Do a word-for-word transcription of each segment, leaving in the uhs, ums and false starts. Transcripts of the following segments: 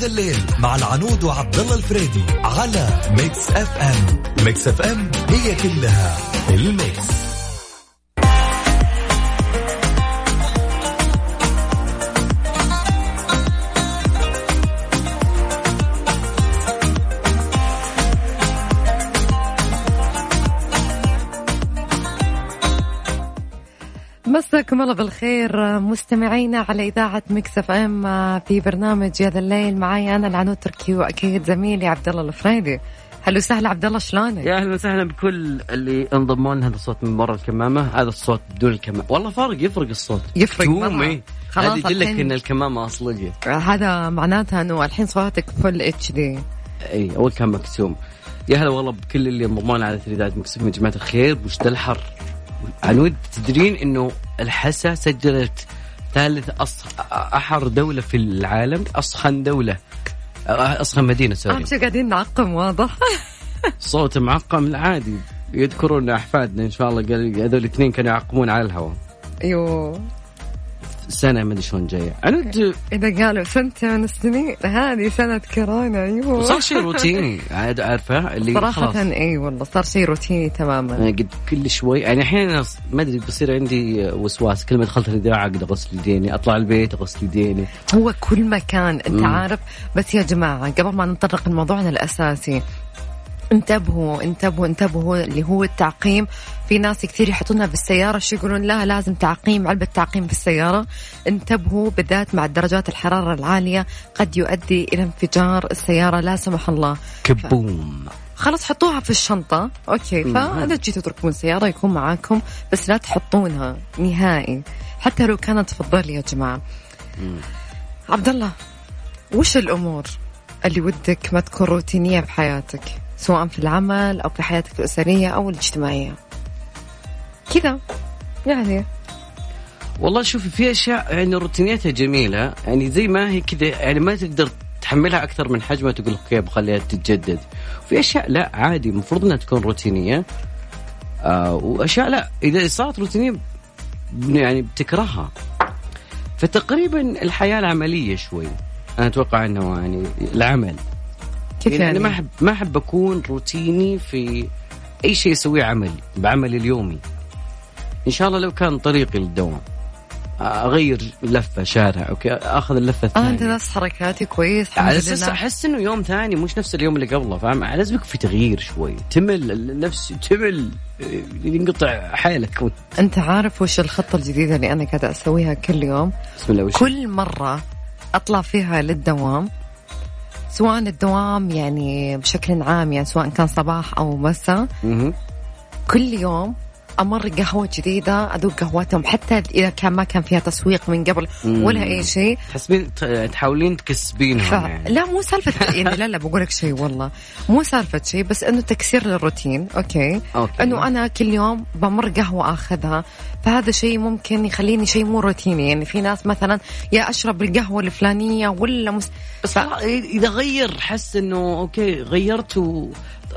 ذا الليل مع العنود وعبد الله الفريدي على ميكس اف ام. ميكس اف ام هي كلها الميكس. مساكم الله بالخير مستمعينا على إذاعة ميكس اف ام في برنامج يا ذا الليل. معايا أنا العنود تركي وأكيد زميلي عبد الله الفريدي. هلا وسهلا عبد الله، شلونك؟ يا أهلا وسهلا بكل اللي انضموا لنا. هذا الصوت من برا الكمامة، هذا الصوت بدون الكمامة، والله فارق، يفرق الصوت، يفرق مرة. هذا يدلك إن الكمامة أصلية. هذا معناتها إنه الحين صوتك فل اتش دي. إي أول كان مكسوم. يا هلا والله بكل اللي انضموا لنا على تريدات ميكس اف ام. جماعة الخير، وش ذا الحر؟ عنود تدرين إنه الحسا سجلت ثالث أص... أحر دولة في العالم، أسخن دولة، أسخن مدينة سوري. عم شو قاعدين نعقم، واضح صوت معقم العادي. يذكرون أحفادنا إن شاء الله قال هذول الاثنين كانوا يعقمون على الهواء. أيوه سنة ما أدري شلون جاية عنود. إذا قالوا سنة من السنين هذه سنة كورونا. أيوه صار شيء روتيني عاد، عارفة اللي صراحة. أي والله صار شيء روتيني تماما. أنا قد كل شوي يعني أحيانا ما أدري بصير عندي وسواس، كل ما دخلت الإذاعة قد أغسل يديني، أطلع البيت أغسل يديني، هو كل مكان أنت م. عارف. بس يا جماعة قبل ما نتطرق لموضوعنا الأساسي، انتبهوا انتبهوا انتبهوا اللي هو التعقيم. في ناس كثير يحطونها بالسيارة، شو يقولون؟ لا لازم تعقيم، علبة تعقيم بالسيارة. انتبهوا بالذات مع درجات الحرارة العالية، قد يؤدي إلى انفجار السيارة لا سمح الله، كبوم. خلاص حطوها في الشنطة أوكي، فإذا جيتوا تركبون سيارة يكون معاكم، بس لا تحطونها نهائي حتى لو كانت في الظل يا جماعة. عبد الله، وش الأمور اللي ودك ما تكون روتينية بحياتك، سواء في العمل أو في حياتك الأسرية أو الاجتماعية كذا يعني؟ والله شوفي في أشياء يعني روتينيتها جميلة، يعني زي ما هي كذا، يعني ما تقدر تحملها أكثر من حجمها تقول أوكي بخليها تتجدد. وفي أشياء لا عادي مفروض أنها تكون روتينية، آه وأشياء لا إذا صارت روتينية يعني بتكرهها. فتقريبا الحياة العملية شوي أنا أتوقع أنه يعني العمل يعني يعني. أنا ما أحب ما أحب أكون روتيني في أي شيء أسويه عملي بعملي اليومي. إن شاء الله لو كان طريقي للدوام أغير لفة شارع أوكي، أخذ اللفة الثانية. آه أنت نفس حركاتي كويس على أساس أحس إنه يوم ثاني مش نفس اليوم اللي قبله، فاهم؟ على أساس بك في تغيير شوي، تمل نفسي تمل ينقطع حالك و... أنت عارف وش الخطة الجديدة اللي أنا قاعدة أسويها كل يوم؟ بسم الله. وش كل مرة أطلع فيها للدوام، سواء الدوام يعني بشكل عام يعني سواء كان صباح أو مساء، كل يوم أمر قهوة جديدة أذوق قهوتهم، حتى إذا كان ما كان فيها تسويق من قبل ولا أي شيء. تحسبين تحاولين تكسبينهم يعني؟ لا مو سالفة يعني، لا لا بقولك شيء والله مو سالفة شيء، بس إنه تكسير للروتين. أوكي, أوكي. إنه أنا كل يوم بمر قهوة آخذها، فهذا شيء ممكن يخليني شيء مو روتيني. يعني في ناس مثلا يا أشرب القهوة الفلانية ولا مس... بس ف... إذا غير حس إنه أوكي غيرت و...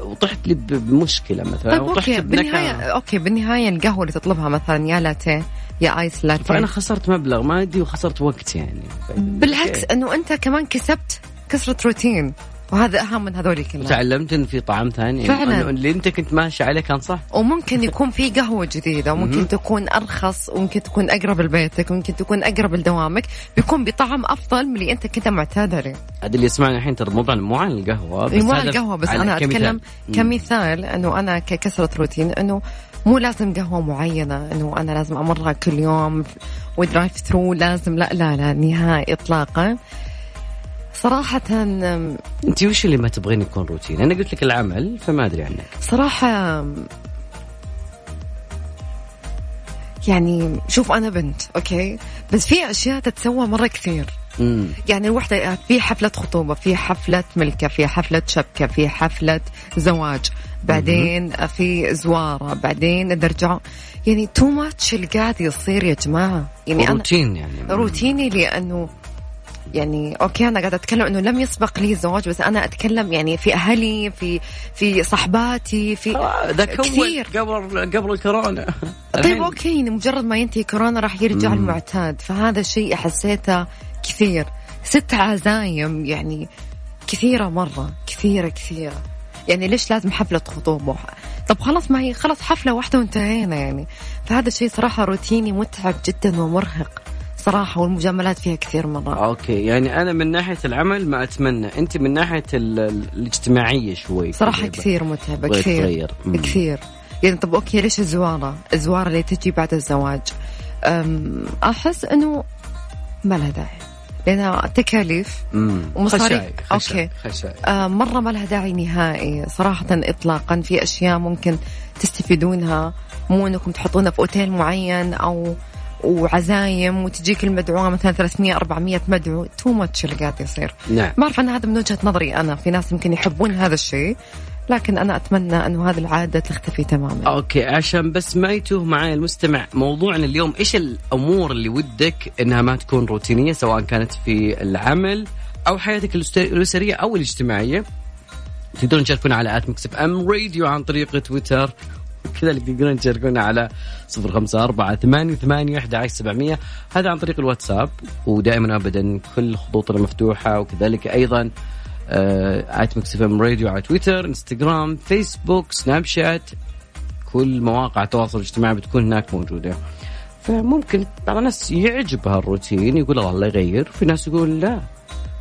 وطحت لي بمشكلة مثلا. طيب أوكي بالنهاية أوكي بالنهاية القهوة اللي تطلبها مثلا يا لاتيه يا آيس لاتيه، فأنا خسرت مبلغ مادي وخسرت وقت يعني. بالعكس أنه أنت كمان كسبت كسرت روتين، وهذا أهم من هذولي كلها. تعلمت إن في طعم ثاني فعلا، اللي أنت كنت ماشي عليه كان صح. وممكن يكون في قهوة جديدة، وممكن تكون أرخص، وممكن تكون أقرب لبيتك، وممكن تكون أقرب لدوامك، بيكون بطعم أفضل من اللي أنت كنت معتاد عليه. هذا اللي يسمعني الحين ترى مو مو عن القهوة بس، مو عن القهوة بس أنا أتكلم كمثال إنه أنا ككسرة روتين، إنه مو لازم قهوة معينة إنه أنا لازم أمرها كل يوم ودرايف ثرو لازم، لا لا لا نهائي إطلاقا صراحة. أنت وش اللي ما تبغين يكون روتين؟ أنا قلت لك العمل، فما أدري عنك صراحة. يعني شوف أنا بنت أوكي، بس في أشياء تتسوى مرة كثير. مم. يعني الوحدة في حفلة خطوبة، في حفلة ملكة، في حفلة شبكة، في حفلة زواج، بعدين مم. في زوارة، بعدين نرجع. يعني تو ماتش اللي قاعد يصير يا جماعة. يعني روتين يعني روتيني، لأنه يعني أوكي أنا قاعدة أتكلم إنه لم يسبق لي زواج، بس أنا أتكلم يعني في أهلي، في في صحباتي، في كثير قبل قبل الكورونا. طيب أوكي مجرد ما ينتهي كورونا راح يرجع المعتاد، فهذا شيء حسيته كثير. ست عزايم يعني كثيرة مرة كثيرة كثيرة يعني ليش لازم حفلة خطوبة؟ طب خلاص ما هي خلاص حفلة واحدة وانتهينا يعني. فهذا الشيء صراحة روتيني متعب جدا ومرهق صراحة، والمجاملات فيها كثير مرات. أوكي يعني أنا من ناحية العمل ما أتمنى، أنت من ناحية الاجتماعية شوي صراحة كثير متعبة كثير كثير يعني. طب أوكي ليش الزوارة الزوارة اللي تجي بعد الزواج؟ أحس أنه ما لها داعي لأنها تكاليف ومصاريف. أوكي خشاي. آه مرة ما لها داعي نهائي صراحة إطلاقا. في أشياء ممكن تستفيدونها، مو أنكم تحطونها في أوتيل معين أو وعزايم وتجيك المدعوة مثلا ثلاثمية أربعمية مدعو. تو ماتش اللي قاعد يصير. نعم. ما أعرف أنا هذا من وجهة نظري أنا، في ناس يمكن يحبون هذا الشيء لكن أنا أتمنى أنه هذه العادة تختفي تماما. أوكي عشان بس ما يتوه معي المستمع موضوعنا اليوم، إيش الأمور اللي ودك أنها ما تكون روتينية سواء كانت في العمل أو حياتك الأسرية أو الاجتماعية؟ تقدرون تشاركونا على آت مكسب أم راديو عن طريق تويتر، كذلك يقدرون تشاركونا على صفر خمسة أربعة ثمانية ثمانية واحد عشر سبعمية، هذا عن طريق الواتساب. ودائما أبدا كل خطوطنا مفتوحة، وكذلك أيضا آت مكس إف إم راديو على تويتر، إنستغرام، فيسبوك، سناب شات، كل مواقع التواصل الاجتماعي بتكون هناك موجودة. فممكن بعض الناس يعجبها الروتين يقول الله يغير، في ناس يقول لا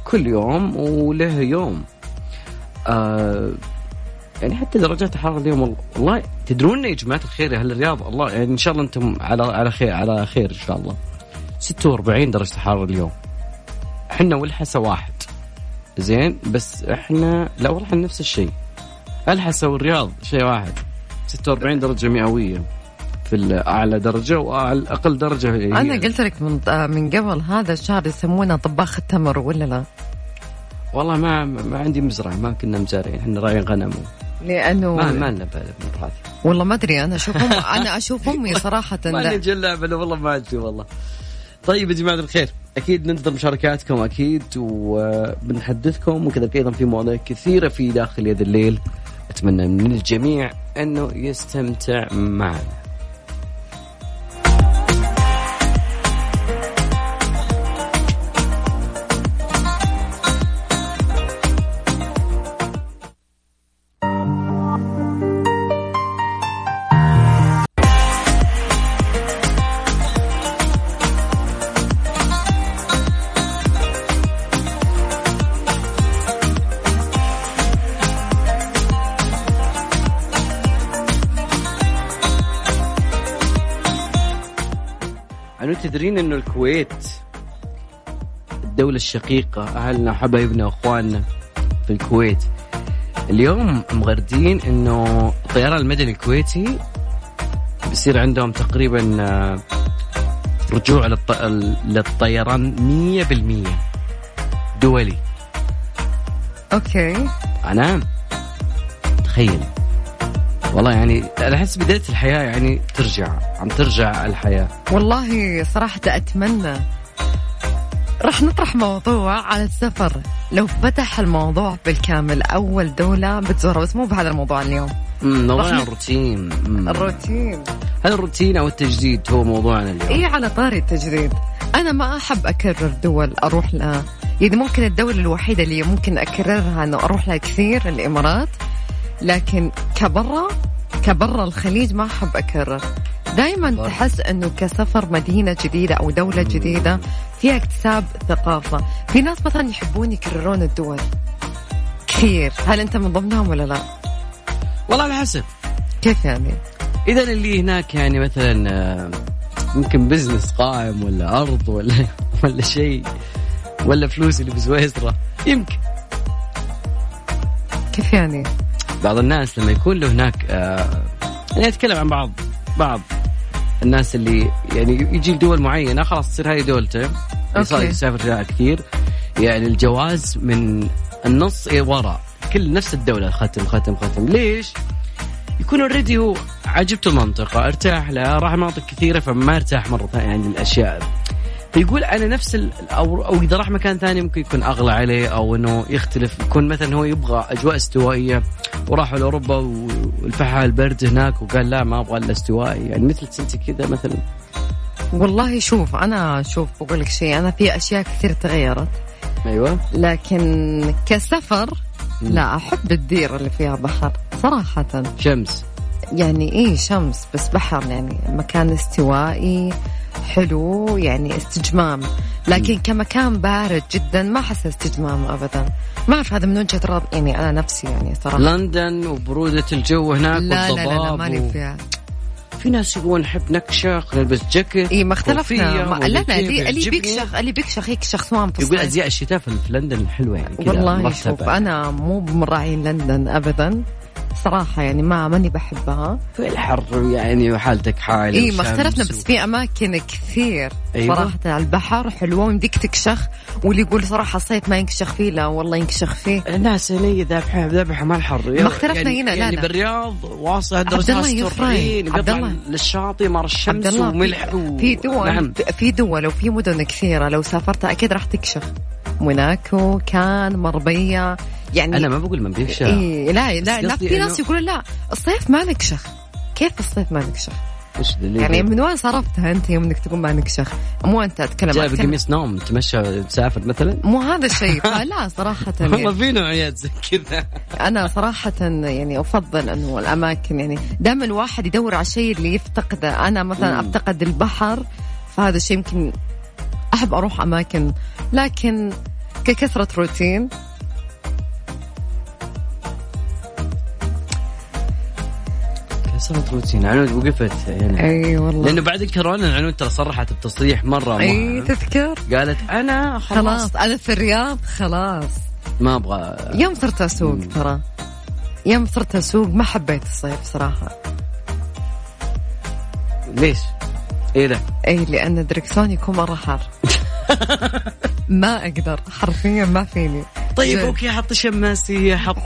كل يوم وله يوم. آه يعني حتى درجات الحرارة اليوم والله تدرون يا جماعة الخير يا أهل الرياض، الله يعني إن شاء الله أنتم على على خير على خير إن شاء الله. ستة وأربعين درجة الحرارة اليوم، إحنا والحسا واحد زين بس إحنا لا والله إحنا نفس الشيء، الحسا والرياض شيء واحد. ستة وأربعين درجة مئوية في الأعلى درجة وأعلى أقل درجة. أنا قلت لك من من قبل هذا الشهر يسمونه طباخ التمر ولا لا؟ والله ما ما عندي مزرعة، ما كنا مزارعين، إحنا راعين غنم. لأنه ما ما لنا بالمرات والله ما أدري أنا أشوف أم... أنا أشوف أمي صراحة ما نجلع بل والله ما أدري والله. طيب يا جماعة الخير أكيد ننتظر مشاركاتكم أكيد وبنحدثكم، وكذلك أيضا في مواضيع كثيرة في داخل يد الليل. أتمنى من الجميع أنه يستمتع معنا. تدرين أنه الكويت الدولة الشقيقة، أهلنا حبايبنا وأخواننا في الكويت اليوم مغردين أنه الطيران المدني الكويتي بيصير عندهم تقريبا رجوع للطيران مية بالمية دولي. أوكي أنا تخيل والله يعني أنا أحس بداية الحياة يعني ترجع عم ترجع الحياة. والله صراحة أتمنى رح نطرح موضوع على السفر لو فتح الموضوع بالكامل، أول دولة بتزورها بس مو بهذا الموضوع اليوم. امم موضوع الروتين. الروتين هل الروتين أو التجديد هو موضوعنا اليوم؟ إيه على طاري التجديد أنا ما أحب أكرر دول أروح لها، يعني ممكن الدولة الوحيدة اللي ممكن أكررها أنه أروح لها كثير الإمارات، لكن كبرة كبرة الخليج ما أحب أكرر. دايما تحس أنه كسفر مدينة جديدة أو دولة جديدة فيها اكتساب ثقافة. في ناس مثلا يحبون يكررون الدول كثير، هل أنت من ضمنهم ولا لا؟ والله على حسب كيف يعني. إذا اللي هناك يعني مثلا ممكن بزنس قائم ولا أرض ولا ولا شيء ولا فلوس اللي بزويسرة يمكن. كيف يعني؟ بعض الناس لما يكون له هناك آه يعني أتكلم عن بعض بعض الناس اللي يعني يجي لدول معينة خلاص تصير هاي دولته يصير يسافر لها كثير، يعني الجواز من النص وراء كل نفس الدولة ختم ختم ختم. ليش؟ يكون اوريدي هو عجبته المنطقة ارتاح لها، راح مناطق كثيرة فما ارتاح مرة ثانية يعني الأشياء، فيقول أنا نفس ال أو أو إذا راح مكان ثاني ممكن يكون أغلى عليه أو إنه يختلف. يكون مثلا هو يبغى أجواء استوائية وراحوا لأوروبا والفحها البرد هناك وقال لا ما أبغى إلا استوائي، يعني مثل سنتي كذا مثلا. والله شوف أنا شوف بقولك شيء، أنا في أشياء كثير تغيرت أيوة. لكن كسفر لا، أحب الديرة اللي فيها بحر صراحة، شمس يعني، إيه شمس بس بحر، يعني مكان استوائي حلو، يعني استجمام. لكن كمكان بارد جدا ما أحس استجمام أبدا، ما أعرف، هذا من وجهة رأيي يعني أنا نفسي يعني صراحة. لندن وبرودة الجو هناك والضباب، لا لا لا, لا ماني فيها. في ناس يقولون نحب نكشخ نلبس جاكيت، إيه ما اختلفنا، لا لا دي اللي بيكشخ اللي بيكشخ هيك شخصوان في يقول أزياء الشتاء في لندن حلوة يعني كذا. والله شوف أنا مو بمراعين لندن أبدا صراحة، يعني ما ماني بحبها في الحر يعني، وحالتك حالة إيه ما اختلفنا، بس في أماكن كثير أيوة. صراحة على البحر حلوة ومديك تكشخ، واللي يقول صراحة الصيف ما ينكشخ فيه، لا والله ينكشخ فيه. الناس هني ذابحة ذابحة ما الحر ما اختلفنا يعني هنا، لا يعني لا بالرياض واصل درجات ستين، بيطلع للشاطئ مر الشمس وملح. في دول نعم. في دول وفي مدن كثيرة لو سافرتها أكيد راح تكشخ، موناكو كان مربية يعني. أنا ما بقول ما بيكشخ إيه، لا لا لا في ناس يقولون لا الصيف ما نكشخ. كيف الصيف ما نكشخ؟ يعني من وين صرفتها أنت يوم إنك تقول ما نكشخ؟ مو أنت أتكلم جايب قميص نوم تمشى تسافر مثلا، مو هذا الشيء. فلا صراحة والله في نوعيات زي كذا. أنا صراحة يعني أفضل أنه الأماكن يعني دائما الواحد يدور على شيء اللي يفتقده. أنا مثلا أفتقد البحر، فهذا الشيء يمكن أحب أروح أماكن، لكن ككثرة روتين كثرة روتين. عنود وقفت هنا أي والله، لأنه بعد الكورونا عنود ترى صرحت بتصريح مرة أي تذكر، قالت أنا خلاص, خلاص أنا في الرياض خلاص ما أبغى. يوم صرت أسوق ترى يوم صرت أسوق ما حبيت الصيف صراحة. ليش؟ إيه ده؟ إيه لأن الدركسون يكون مرة حار. ما أقدر حرفيا ما فيني. طيب جل. أوكي حط شماسية، حط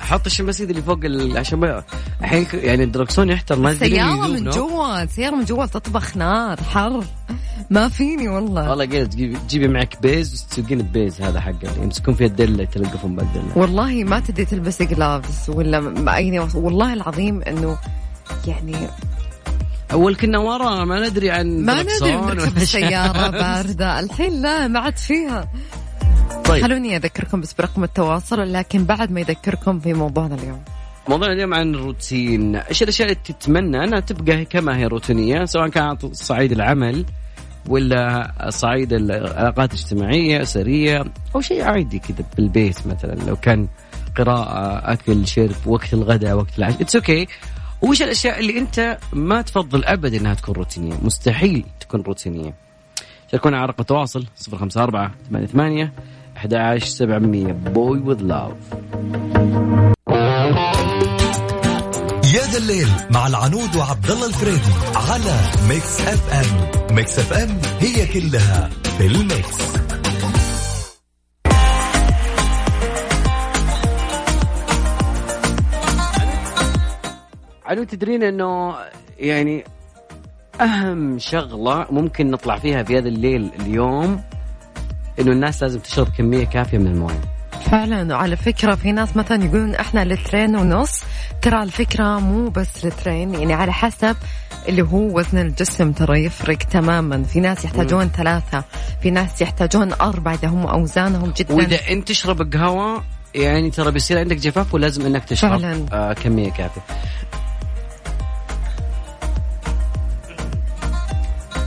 حط الشماسية اللي فوق ال... عشان ما الحين يعني الدركسون يحتر ما يدري. السيارة من جوا السيارة من جوا تطبخ نار حر، ما فيني والله. والله قلت جيبي معك بيز وتسوقين البيز هذا حق اللي يمسكون فيها الدلة تلقفهم بالدلة. والله ما تدري تلبسي جلافز ولا أي، والله العظيم إنه يعني أول كنا ورا ما ندري عن ما ندري عن السيارة باردة، الحين لا ما عاد فيها. طيب خلوني أذكركم بس برقم التواصل، لكن بعد ما يذكركم في موضوعنا اليوم. موضوعنا اليوم عن الروتين، إيش الأشياء اللي تتمنى أنها تبقى كما هي روتينية، سواء كانت صعيد العمل ولا صعيد العلاقات الاجتماعية أسرية أو شيء عادي كذا بالبيت، مثلا لو كان قراءة، أكل، شرب، وقت الغداء، وقت العشاء، it's okay. وش الأشياء اللي أنت ما تفضل أبدا أنها تكون روتينية، مستحيل تكون روتينية؟ شاركونا على رقم التواصل صفر خمسة أربعة ثمانية ثمانية واحد واحد سبعة صفر صفر. بوي وذ لاف يا ذا الليل مع العنود وعبد الله الفريدي على ميكس أف أم. ميكس أف أم هي كلها في الميكس. علو تدرين أنه يعني أهم شغلة ممكن نطلع فيها في هذا الليل اليوم أنه الناس لازم تشرب كمية كافية من المويه فعلا. وعلى فكرة في ناس مثلا يقولون إحنا لترين ونص، ترى الفكرة مو بس لترين، يعني على حسب اللي هو وزن الجسم ترى يفرق تماما. في ناس يحتاجون ثلاثة، في ناس يحتاجون أربعة، ده هم أوزانهم جدا. وإذا أنت تشرب قهوة يعني ترى بيصير عندك جفاف، ولازم أنك تشرب آه كمية كافية.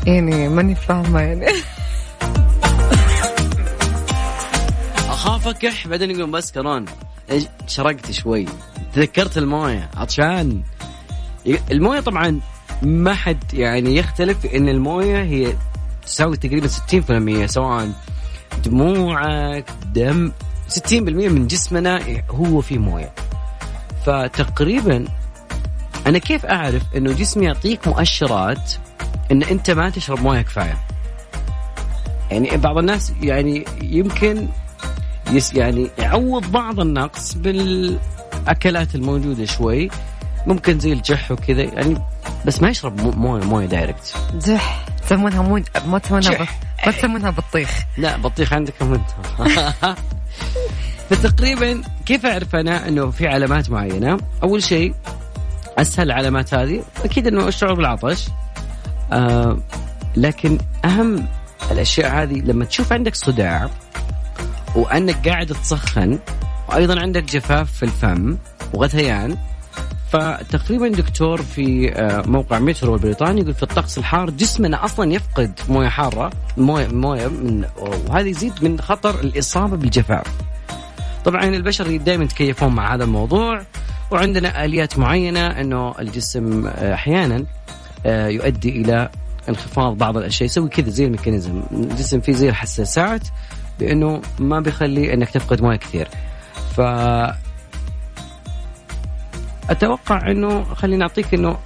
يعني ماني فاهمة يعني. أخاف أكح بعدين يقولون بس كران شرقت شوي، تذكرت الموية عشان الموية. طبعا ما حد يعني يختلف إن الموية هي تساوي تقريبا ستين بالمية، سواء دموعك دم ستين بالمية من جسمنا هو فيه موية. فتقريبا أنا كيف أعرف إنه جسمي يعطيك مؤشرات إن أنت ما تشرب مويه كفاية؟ يعني بعض الناس يعني يمكن يس يعني يعوض بعض النقص بالأكلات الموجودة شوي، ممكن زي الجح وكذا يعني، بس ما يشرب مويه مويه دايركت. جح تسمونها مو ما تسمونها بس تسمونها بطيخ. لا بطيخ عندك أنت. فتقريبا كيف أعرف أنا إنه في علامات معينة؟ أول شيء أسهل علامات هذه أكيد إنه أشعر بالعطش. آه لكن أهم الأشياء هذه لما تشوف عندك صداع وأنك قاعد تسخن وأيضا عندك جفاف في الفم وغثيان. فتقريبا دكتور في موقع مترو البريطاني يقول في الطقس الحار جسمنا أصلا يفقد موية حارة موية, موية من وهذا يزيد من خطر الإصابة بالجفاف. طبعا البشر دائما يتكيفون مع هذا الموضوع وعندنا آليات معينة أنه الجسم أحيانا يؤدي إلى انخفاض بعض الأشياء يسوي كذا زي الميكانيزم الجسم فيه زي الحساسات بأنه ما بيخلي أنك تفقد موية كثير. ف أتوقع أنه خلينا نعطيك أنه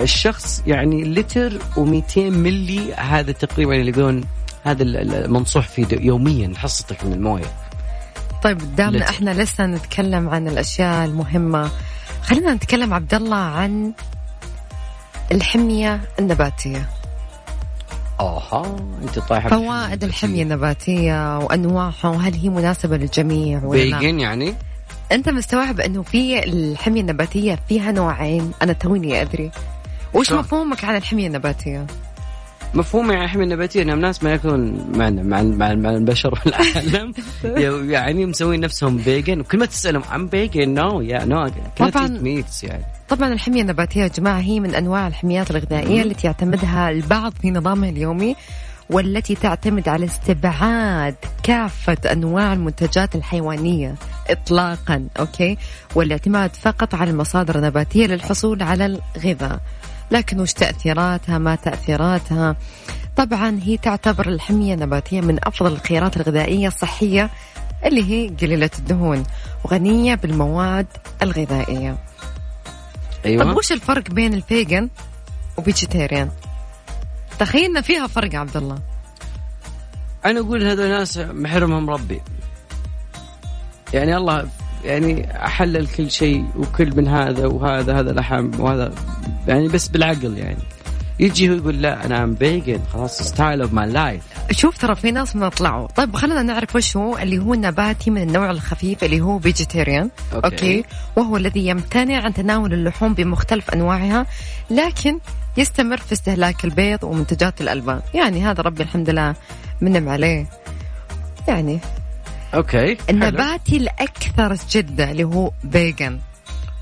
الشخص يعني لتر ومئتين ملي هذا تقريبا اللي يقولون هذا المنصوح فيه يوميا حصتك من الموية. طيب قدامنا احنا لسه نتكلم عن الأشياء المهمة. خلينا نتكلم عبد الله عن الحمية النباتية. آها أنت طايحة فوائد الحمية النباتية وأنواعها وهل هي مناسبة للجميع ولا بيجن يعني؟ أنت مستوعب أنه في الحمية النباتية فيها نوعين؟ أنا توني أدري وش صح. مفهومك عن الحمية النباتية؟ مفهومي عن الحمية النباتية أنهم ناس ما يكون معنا مع, مع, مع البشر والعالم يعني مسوين نفسهم بيجن وكل ما تسألهم I'm vegan no yeah no can't eat meats يعني. طبعا الحمية النباتية يا جماعة هي من أنواع الحميات الغذائية التي يعتمدها البعض في نظامه اليومي والتي تعتمد على استبعاد كافة أنواع المنتجات الحيوانية إطلاقا أوكي والاعتماد فقط على المصادر النباتية للحصول على الغذاء. لكن وش تأثيراتها ما تأثيراتها؟ طبعا هي تعتبر الحمية النباتية من أفضل الخيارات الغذائية الصحية اللي هي قليلة الدهون وغنية بالمواد الغذائية. أيوة. طب وش الفرق بين الفيجن وبيجيتيريان؟ تخيلنا فيها فرق عبد الله. أنا أقول هذول ناس محرمهم ربي يعني الله يعني أحلل كل شيء وكل من هذا وهذا هذا لحم وهذا يعني بس بالعقل يعني يجي هو يقول لا أنا I'm vegan خلاص style of my life. شوف ترى في ناس ما طلعوا. طيب خلينا نعرف وش هو اللي هو النباتي من النوع الخفيف اللي هو vegetarian أوكي. أوكي وهو الذي يمتنع عن تناول اللحوم بمختلف أنواعها لكن يستمر في استهلاك البيض ومنتجات الألبان. يعني هذا ربي الحمد لله منعم عليه يعني أوكي. النباتي الأكثر جدة اللي هو فيجن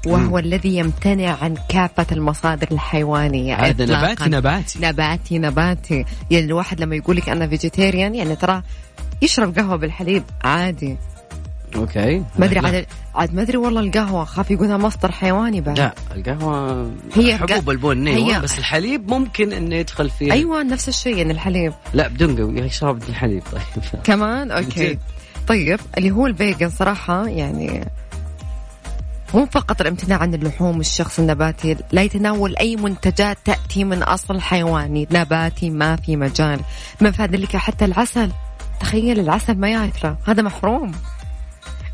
وهو م. الذي يمتنع عن كافة المصادر الحيوانية. هذا نباتي نباتي نباتي نباتي يعني الواحد لما يقولك أنا فيجيتيريان يعني ترى يشرب قهوة بالحليب عادي أوكي. ما أدري عاد عاد ما أدري والله القهوة خاف يقولها مصدر حيواني بعد. لا القهوة هي حبوب البن هي بس الحليب ممكن إنه يدخل فيه. أيوة نفس الشيء يعني الحليب لا بدون قهوة يشرب الحليب طيب كمان أوكي. طيب اللي هو الفيجن صراحة يعني مو فقط الامتناع عن اللحوم. الشخص النباتي لا يتناول أي منتجات تأتي من أصل حيواني نباتي ما في مجال. ما فادلك حتى العسل تخيل العسل ما ياكله هذا محروم.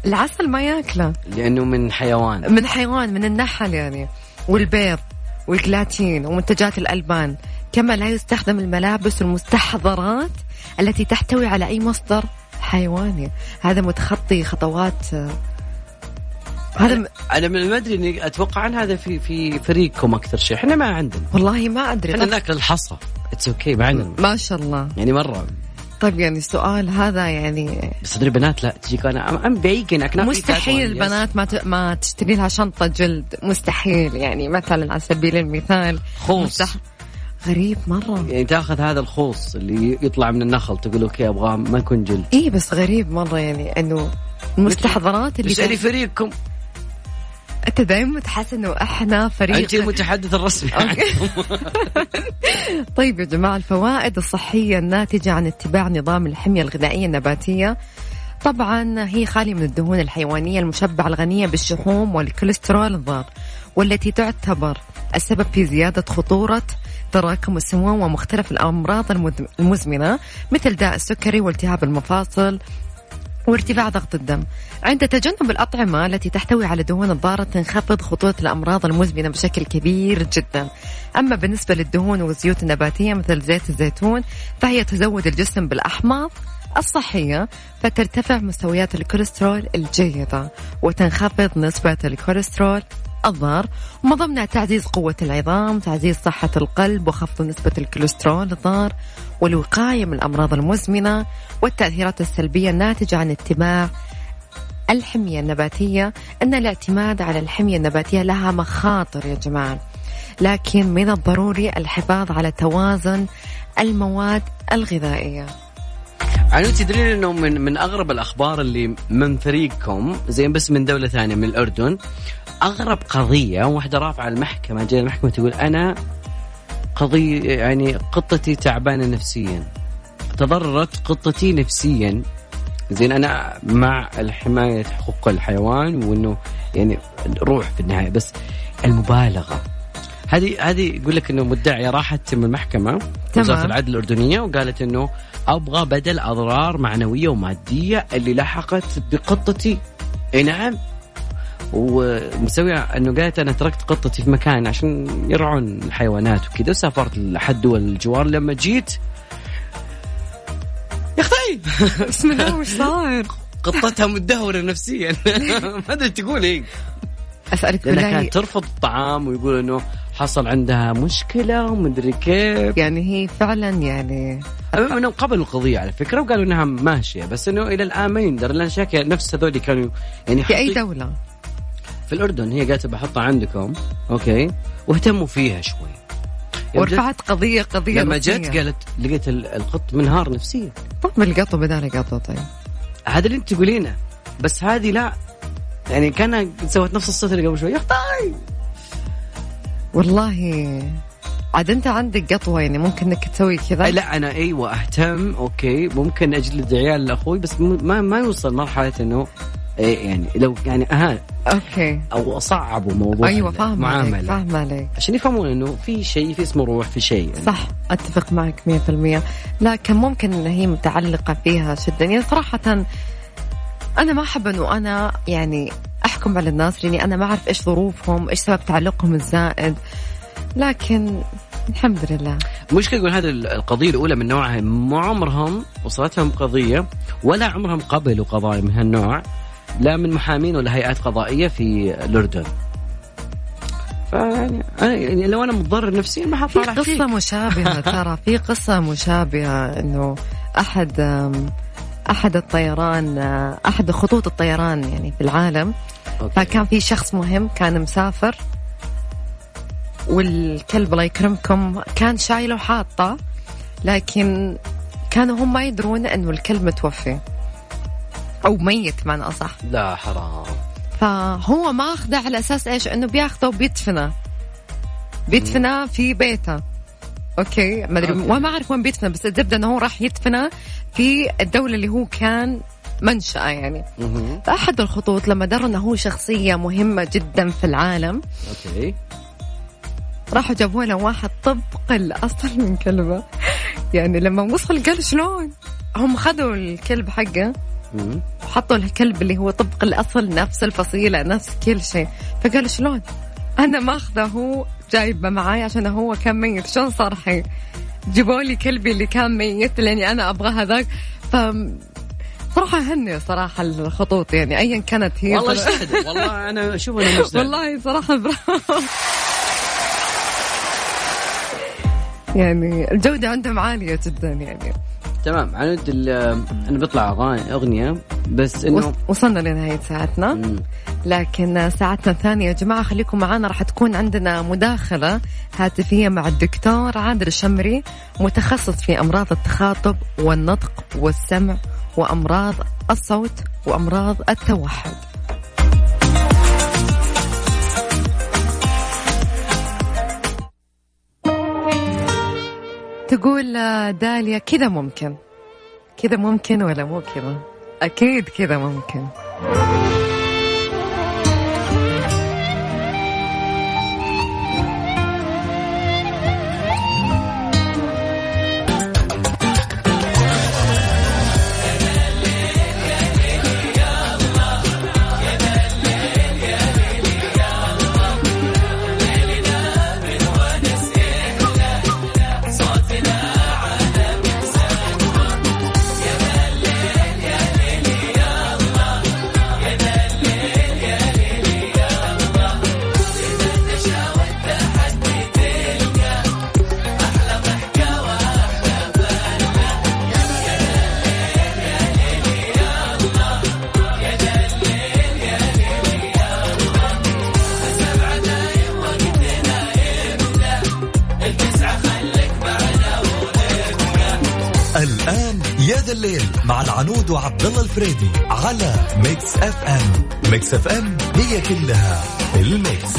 العسل ما ياكله لأنه من حيوان من حيوان من النحل يعني. والبيض والجلاتين ومنتجات الألبان. كما لا يستخدم الملابس والمستحضرات التي تحتوي على أي مصدر حيواني. هذا متخطي خطوات هذا م... انا ما ادري اني اتوقع ان هذا في في فريقكم اكثر شيء. احنا ما عندنا والله ما ادري احنا ناكل الحصى اتس اوكي ما عندنا ما شاء الله يعني مره. طيب يعني السؤال هذا يعني بس ادري بنات لا تجيك انا ام بيجن اكناك مستحيل البنات ما ت... ما تشتري لها شنطه جلد مستحيل يعني مثلا على سبيل المثال خوص مستح... غريب مرة يعني تأخذ هذا الخوص اللي يطلع من النخل تقول أوكي أبغاه ما يكون جلد. إيه بس غريب مرة يعني أنه المستحضرات اللي تسألي فريقكم أنت دائما تحس أنه إحنا فريق أنت المتحدث الرسمي. طيب يا جماعة الفوائد الصحية الناتجة عن اتباع نظام الحمية الغذائية النباتية طبعا هي خالية من الدهون الحيوانية المشبعة الغنية بالشحوم والكوليسترول الضار والتي تعتبر السبب في زيادة خطورة تراكم السموم ومختلف الأمراض المزمنة مثل داء السكري والتهاب المفاصل وارتفاع ضغط الدم. عند تجنب الأطعمة التي تحتوي على دهون الضارة تنخفض خطورة الأمراض المزمنة بشكل كبير جدا. أما بالنسبة للدهون والزيوت النباتية مثل زيت الزيتون فهي تزود الجسم بالأحماض الصحية فترتفع مستويات الكوليسترول الجيدة وتنخفض نسبة الكوليسترول الضار، وما ضمنها تعزيز قوة العظام، تعزيز صحة القلب، وخفض نسبة الكوليسترول الضار، والوقاية من الأمراض المزمنة والتأثيرات السلبية الناتجة عن اتباع الحمية النباتية. أن الاعتماد على الحمية النباتية لها مخاطر يا جماعة، لكن من الضروري الحفاظ على توازن المواد الغذائية. يعني تدرين أنه من, من أغرب الأخبار اللي من فريقكم زي بس من دولة ثانية من الأردن، أغرب قضية واحدة رافعة المحكمة، جاء المحكمة تقول أنا قضية يعني قطتي تعبانة نفسيا، تضررت قطتي نفسيا. زين أنا مع الحماية حقوق الحيوان وأنه يعني روح في النهاية، بس المبالغة هذه هذه يقول لك انه مدعيه راحت من المحكمه وزاره العدل الاردنيه وقالت انه ابغى بدل اضرار معنويه وماديه اللي لحقت بقطتي. اي نعم، ومسويه انه قالت انا تركت قطتي في مكان عشان يرعون الحيوانات وكذا، وسافرت لحد دول الجوار، لما جيت يا اختي بسم الله وش صاير، قطتها مدهوره نفسيا. ماذا تقول هيك؟ اسالك بالله، لانها كانت ترفض الطعام ويقول انه حصل عندها مشكلة ومدري كيف. يعني هي فعلا يعني أمام قبل القضية على فكرة وقالوا إنها ماشية، بس إنه إلى الآن ما يندر لأن شاكي نفس هذول كانوا يعني في أي دولة في الأردن هي قالت بحطها عندكم أوكي، واهتموا فيها شوي ورفعت قضية قضية لما جت قالت لقيت القط منهار نفسيا. طب ما القطة بدال قطة، طيب هذا اللي أنت تقولينه، بس هذه لا يعني كان سوت نفس الصوت اللي قبل شوي. يا طاي والله عاد انت عندك قطوه يعني ممكن انك تسوي كذا. لا انا ايوه اهتم اوكي، ممكن اجلد عيال لاخوي بس ما ما يوصل مرحله انه إيه يعني لو يعني اهان اوكي او اصعبوا موضوع. ايوه فاهمه عليك، فاهمه عليك عشان يفهمون انه في شيء في اسمه روح في شيء يعني. صح اتفق معك مية بالمية، لكن ممكن ان هي متعلقه فيها جدا يعني. صراحه انا ما احب انه انا يعني أحكم على الناس لأني أنا ما أعرف إيش ظروفهم، إيش سبب تعلقهم الزائد، لكن الحمد لله. مشكلة يقول هذه القضية الأولى من نوعها، ما عمرهم وصلتهم قضية ولا عمرهم قبلوا قضايا من هالنوع، لا من محامين ولا هيئات قضائية في الأردن. فيعني يعني لو أنا متضرر نفسيا ما حطلع فيك. في قصة مشابهة ترى، في قصة مشابهة إنه أحد أحد الطيران أحد خطوط الطيران يعني في العالم أوكي. فكان في شخص مهم كان مسافر، والكلب الله يكرمكم كان شايله وحاطه، لكن كانوا هم ما يدرون أنه الكلب متوفي أو ميت معنى أصح. لا حرام. فهو ما أخذه على أساس إيش أنه بياخده وبيدفنه بيدفنه في بيته أوكي ما أدري وما أعرف وين بيدفنه، بس الزبدة أنه هو راح يدفنه في الدولة اللي هو كان منشأ يعني. فأحد الخطوط لما دروا أنه هو شخصية مهمة جدا في العالم أوكي. راحوا جابوا له واحد طبق الأصل من كلبه. يعني لما وصل قال شلون هم خذوا الكلب حقه وحطوا الكلب اللي هو طبق الأصل نفس الفصيلة نفس كل شيء، فقال شلون أنا ما أخذه جايبه معاي عشان هو كان ميت، شلون صار حي؟ جيبوا لي كلبي اللي كان ميت لاني انا ابغى هذاك. ف صراحه هني صراحه الخطوط يعني ايا كانت هي والله اجتهدوا. والله انا اشوف انه والله صراحه برافو يعني الجوده عندهم عاليه جدا يعني. تمام عنود انا بطلع اغنيه بس انه وصلنا لنهايه ساعتنا مم. لكن ساعتنا الثانيه يا جماعه خليكم معنا، راح تكون عندنا مداخله هاتفيه مع الدكتور عادل الشمري متخصص في امراض التخاطب والنطق والسمع وامراض الصوت وامراض التوحد. تقول داليا كذا ممكن كذا ممكن ولا مو كذا؟ أكيد كذا ممكن. ذا الليل مع العنود وعبد الله الفريدي على ميكس اف ام. ميكس اف ام هي كلها الميكس.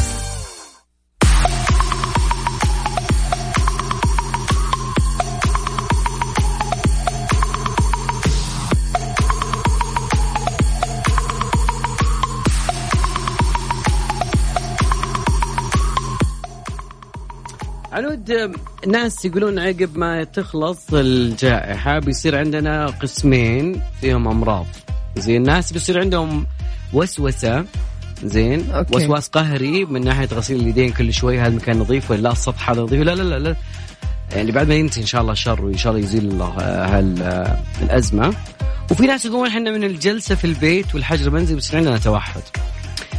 عنود، ناس يقولون عقب ما تخلص الجائحة بيصير عندنا قسمين فيهم أمراض. زين، الناس بيصير عندهم وسوسة، زين أوكي. وسواس قهري من ناحية غسيل اليدين كل شوي، هذا المكان نظيف ولا السطح هذا نظيف، لا لا لا لا يعني بعد ما ينتهي إن شاء الله الشر وإن شاء الله يزيل الله هالأزمة. وفي ناس يقولون إحنا من الجلسة في البيت والحجر المنزلي بيصير عندنا توحد.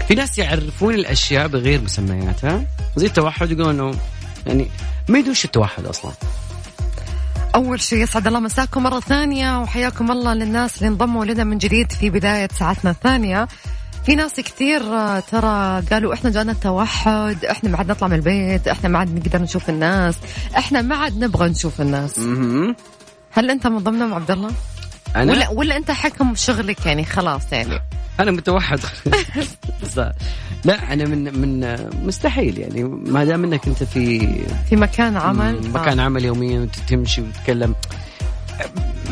في ناس يعرفون الأشياء بغير مسمياتها زي التوحد، يقولون إنه يعني ما يدوش التوحد أصلا. أول شيء يسعد الله مساكم مرة ثانية وحياكم الله للناس اللي انضموا لنا من جديد في بداية ساعتنا الثانية. في ناس كتير ترى قالوا إحنا جانا التوحد، إحنا ما عاد نطلع من البيت، إحنا ما عاد نقدر نشوف الناس، إحنا ما عاد نبغى نشوف الناس. م-م. هل أنت من ضمنهم عبد الله؟ أنا؟ ولا, ولا أنت حكم شغلك يعني خلاص يعني؟ أنا متوحد. لا أنا من من مستحيل يعني، ما دام إنك أنت في في مكان عمل مكان آه. عمل يوميا وتمشي وتتكلم،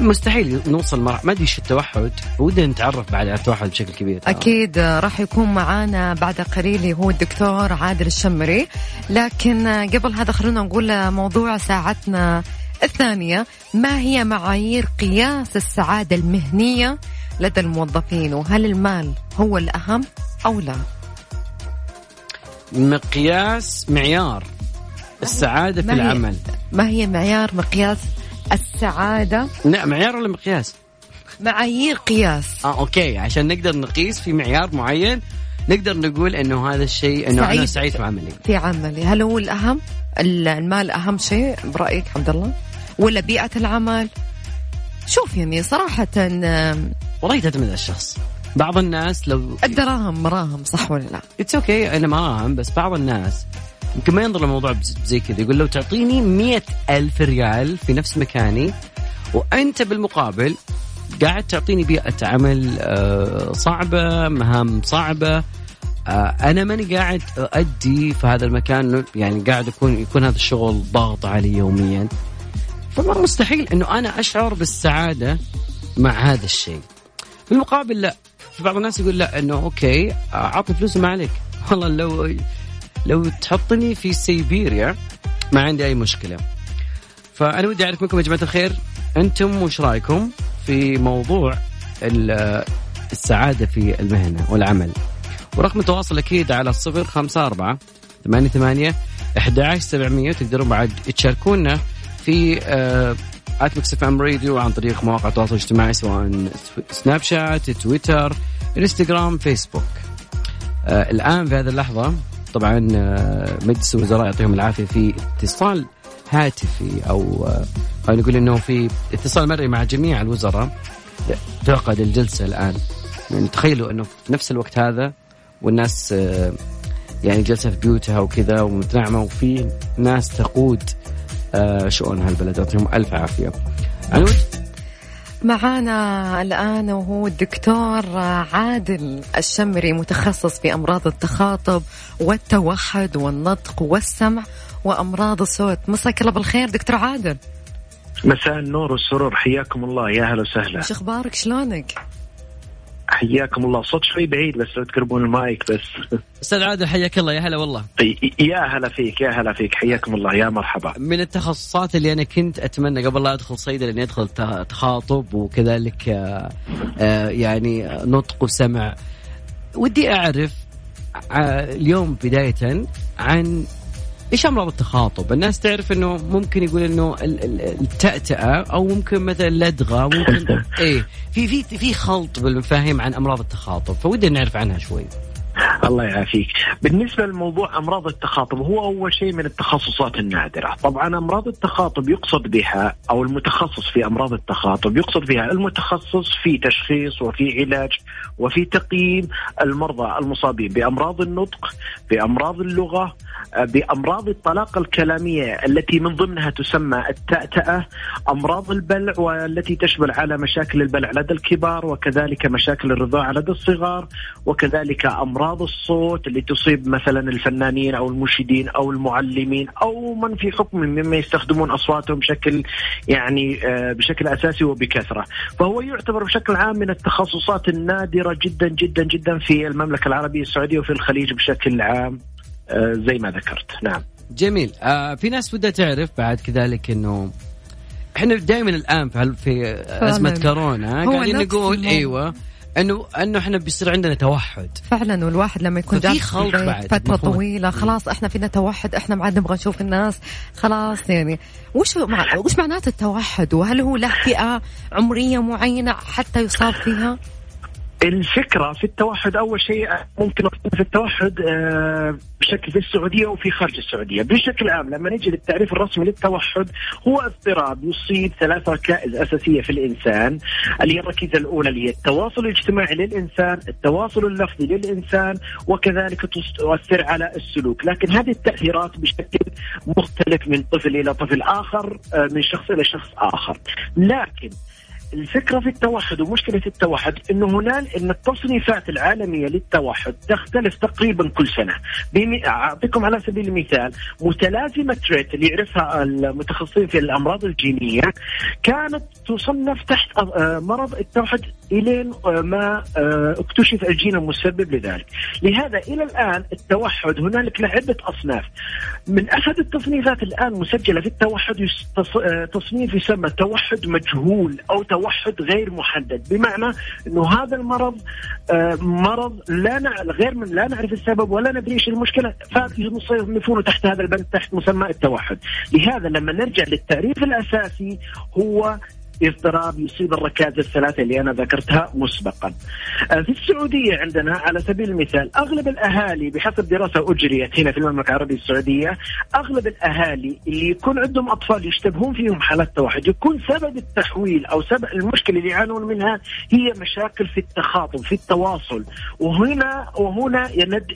مستحيل نوصل مرحلة ما ديش التوحد. ودنا نتعرف بعد على التوحد بشكل كبير. أكيد راح يكون معانا بعد قليل هو الدكتور عادل الشمري، لكن قبل هذا خلونا نقول موضوع ساعتنا الثانية. ما هي معايير قياس السعادة المهنية لدى الموظفين، وهل المال هو الأهم أو لا؟ مقياس معيار السعادة في العمل، ما هي معيار مقياس السعادة؟ لا معيار ولا مقياس، معايير قياس. آه أوكي، عشان نقدر نقيس في معيار معين نقدر نقول إنه هذا الشيء إنه أنا سعيد في عملي. في عملي هل هو الأهم؟ المال أهم شيء برأيك عبد الله، ولا بيئة العمل؟ شوف يعني صراحة والله تعتمد على الشخص. بعض الناس لو الدراهم مراهم، صح ولا لا؟ اتس اوكي انا مراهم، بس بعض الناس يمكن ما ينظر للموضوع زي كذا. يقول لو تعطيني مئة ألف ريال في نفس مكاني وأنت بالمقابل قاعد تعطيني بيئة عمل صعبة، مهام صعبة، أنا ماني قاعد أؤدي في هذا المكان، يعني قاعد يكون يكون هذا الشغل ضاغط علي يوميا، فمر مستحيل إنه أنا أشعر بالسعادة مع هذا الشيء. بالمقابل لا، في بعض الناس يقول لا إنه أوكي أعطي فلوس ما عليك، والله لو لو تحطني في سيبيريا ما عندي أي مشكلة. فأنا ودي أعرف منكم يا جماعة الخير، أنتم وش رأيكم في موضوع السعادة في المهنة والعمل؟ ورقم التواصل أكيد على الصفر خمسة أربعة ثمانية ثمانية أحد عشر سبعمية، وتقدروا بعد تشاركونا في آت ميكس اف ام راديو عن طريق مواقع التواصل الاجتماعي سواء سناب شات، تويتر، انستغرام، فيسبوك. آه الآن في هذه اللحظة طبعا آه مجلس الوزراء يعطيهم العافية في اتصال هاتفي أو آه نقول أنه في اتصال مرئي مع جميع الوزراء. تعقد الجلسة الآن، يعني تخيلوا أنه في نفس الوقت هذا والناس آه يعني جلسة في بيوتها وكذا ومتنعمة، وفي ناس تقود آه شؤون هالبلد. يعطيهم ألف عافية. عنود معانا الآن وهو الدكتور عادل الشمري، متخصص في أمراض التخاطب والتوحد والنطق والسمع وأمراض الصوت. مساك الله بالخير دكتور عادل. مساء النور والسرور، حياكم الله. يا هلا وسهلا، شخبارك شلونك؟ حياكم الله. صوت شوي بعيد بس لو تقربون المايك بس. أستاذ عادل حياك الله، يا هلا والله. يا هلا فيك، يا هلا فيك، حياكم الله، يا مرحبا. من التخصصات اللي أنا كنت أتمنى قبل لا أدخل صيدلة أن يدخل تخاطب وكذلك يعني نطق وسمع. ودي أعرف اليوم بداية عن إيش أمراض التخاطب. الناس تعرف إنه ممكن يقول إنه التأتأة أو ممكن مثلا لدغة، ممكن إيه في في في خلط بالمفاهيم عن أمراض التخاطب، فودي نعرف عنها شوي. الله يعافيك. بالنسبة لموضوع أمراض التخاطب، هو أول شيء من التخصصات النادرة. طبعا أمراض التخاطب يقصد بها، أو المتخصص في أمراض التخاطب يقصد بها المتخصص في تشخيص وفي علاج وفي تقييم المرضى المصابين بأمراض النطق، بأمراض اللغة، بأمراض الطلاقة الكلامية التي من ضمنها تسمى التأتأة، أمراض البلع والتي تشمل على مشاكل البلع لدى الكبار، وكذلك مشاكل الرضاعة لدى الصغار، وكذلك أمراض الصوت اللي تصيب مثلا الفنانين أو المنشدين أو المعلمين أو من في حكم مما يستخدمون أصواتهم بشكل يعني بشكل أساسي وبكثرة. فهو يعتبر بشكل عام من التخصصات النادرة جدا جدا جدا في المملكة العربية السعودية وفي الخليج بشكل عام زي ما ذكرت. نعم جميل. آه في ناس بدها تعرف بعد كذلك إنه إحنا دائما الآن في في أزمة كورونا قاعدين نقول أيوة إنه إنه إحنا بيصير عندنا توحد فعلا، والواحد لما يكون في خلط بعد فترة مفهوم. طويلة خلاص إحنا فينا توحد، إحنا ما عاد نبغى نشوف الناس خلاص. يعني وش مع... وش معناته التوحد؟ وهل هو له فئة عمرية معينة حتى يصاب فيها؟ الفكرة في التوحد أول شيء ممكن في التوحد بشكل في السعودية وفي خارج السعودية بشكل عام. لما نجي للتعريف الرسمي للتوحد، هو اضطراب يصيب ثلاث ركائز أساسية في الإنسان، اللي هي الركيزة الأولى اللي هي التواصل الاجتماعي للإنسان، التواصل اللفظي للإنسان، وكذلك تؤثر على السلوك. لكن هذه التأثيرات بشكل مختلف من طفل إلى طفل آخر، من شخص إلى شخص آخر. لكن الفكرة في التوحد ومشكلة التوحد إنه هنا إن التصنيفات العالمية للتوحد تختلف تقريبا كل سنة. أعطيكم على سبيل المثال متلازمة تريت اللي يعرفها المتخصصين في الأمراض الجينية، كانت تصنف تحت مرض التوحد إلين ما اكتشف الجين المسبب لذلك. لهذا إلى الآن التوحد هنالك عدة أصناف. من أحد التصنيفات الآن مسجلة في التوحد تصنيف يسمى توحد مجهول أو توحد غير محدد، بمعنى إنه هذا المرض مرض لا غير من لا نعرف السبب ولا ندري إيش المشكلة، فيصنفونه تحت هذا البند تحت مسمى التوحد. لهذا لما نرجع للتعريف الأساسي، هو اضطراب يصيب الركائز الثلاثة اللي أنا ذكرتها مسبقا. في السعودية عندنا على سبيل المثال أغلب الأهالي بحسب دراسة أجريت هنا في المملكة العربية السعودية، أغلب الأهالي اللي يكون عندهم أطفال يشتبهون فيهم حالات توحد، يكون سبب التحويل أو سبب المشكلة اللي يعانون منها هي مشاكل في التخاطب في التواصل. وهنا وهنا يند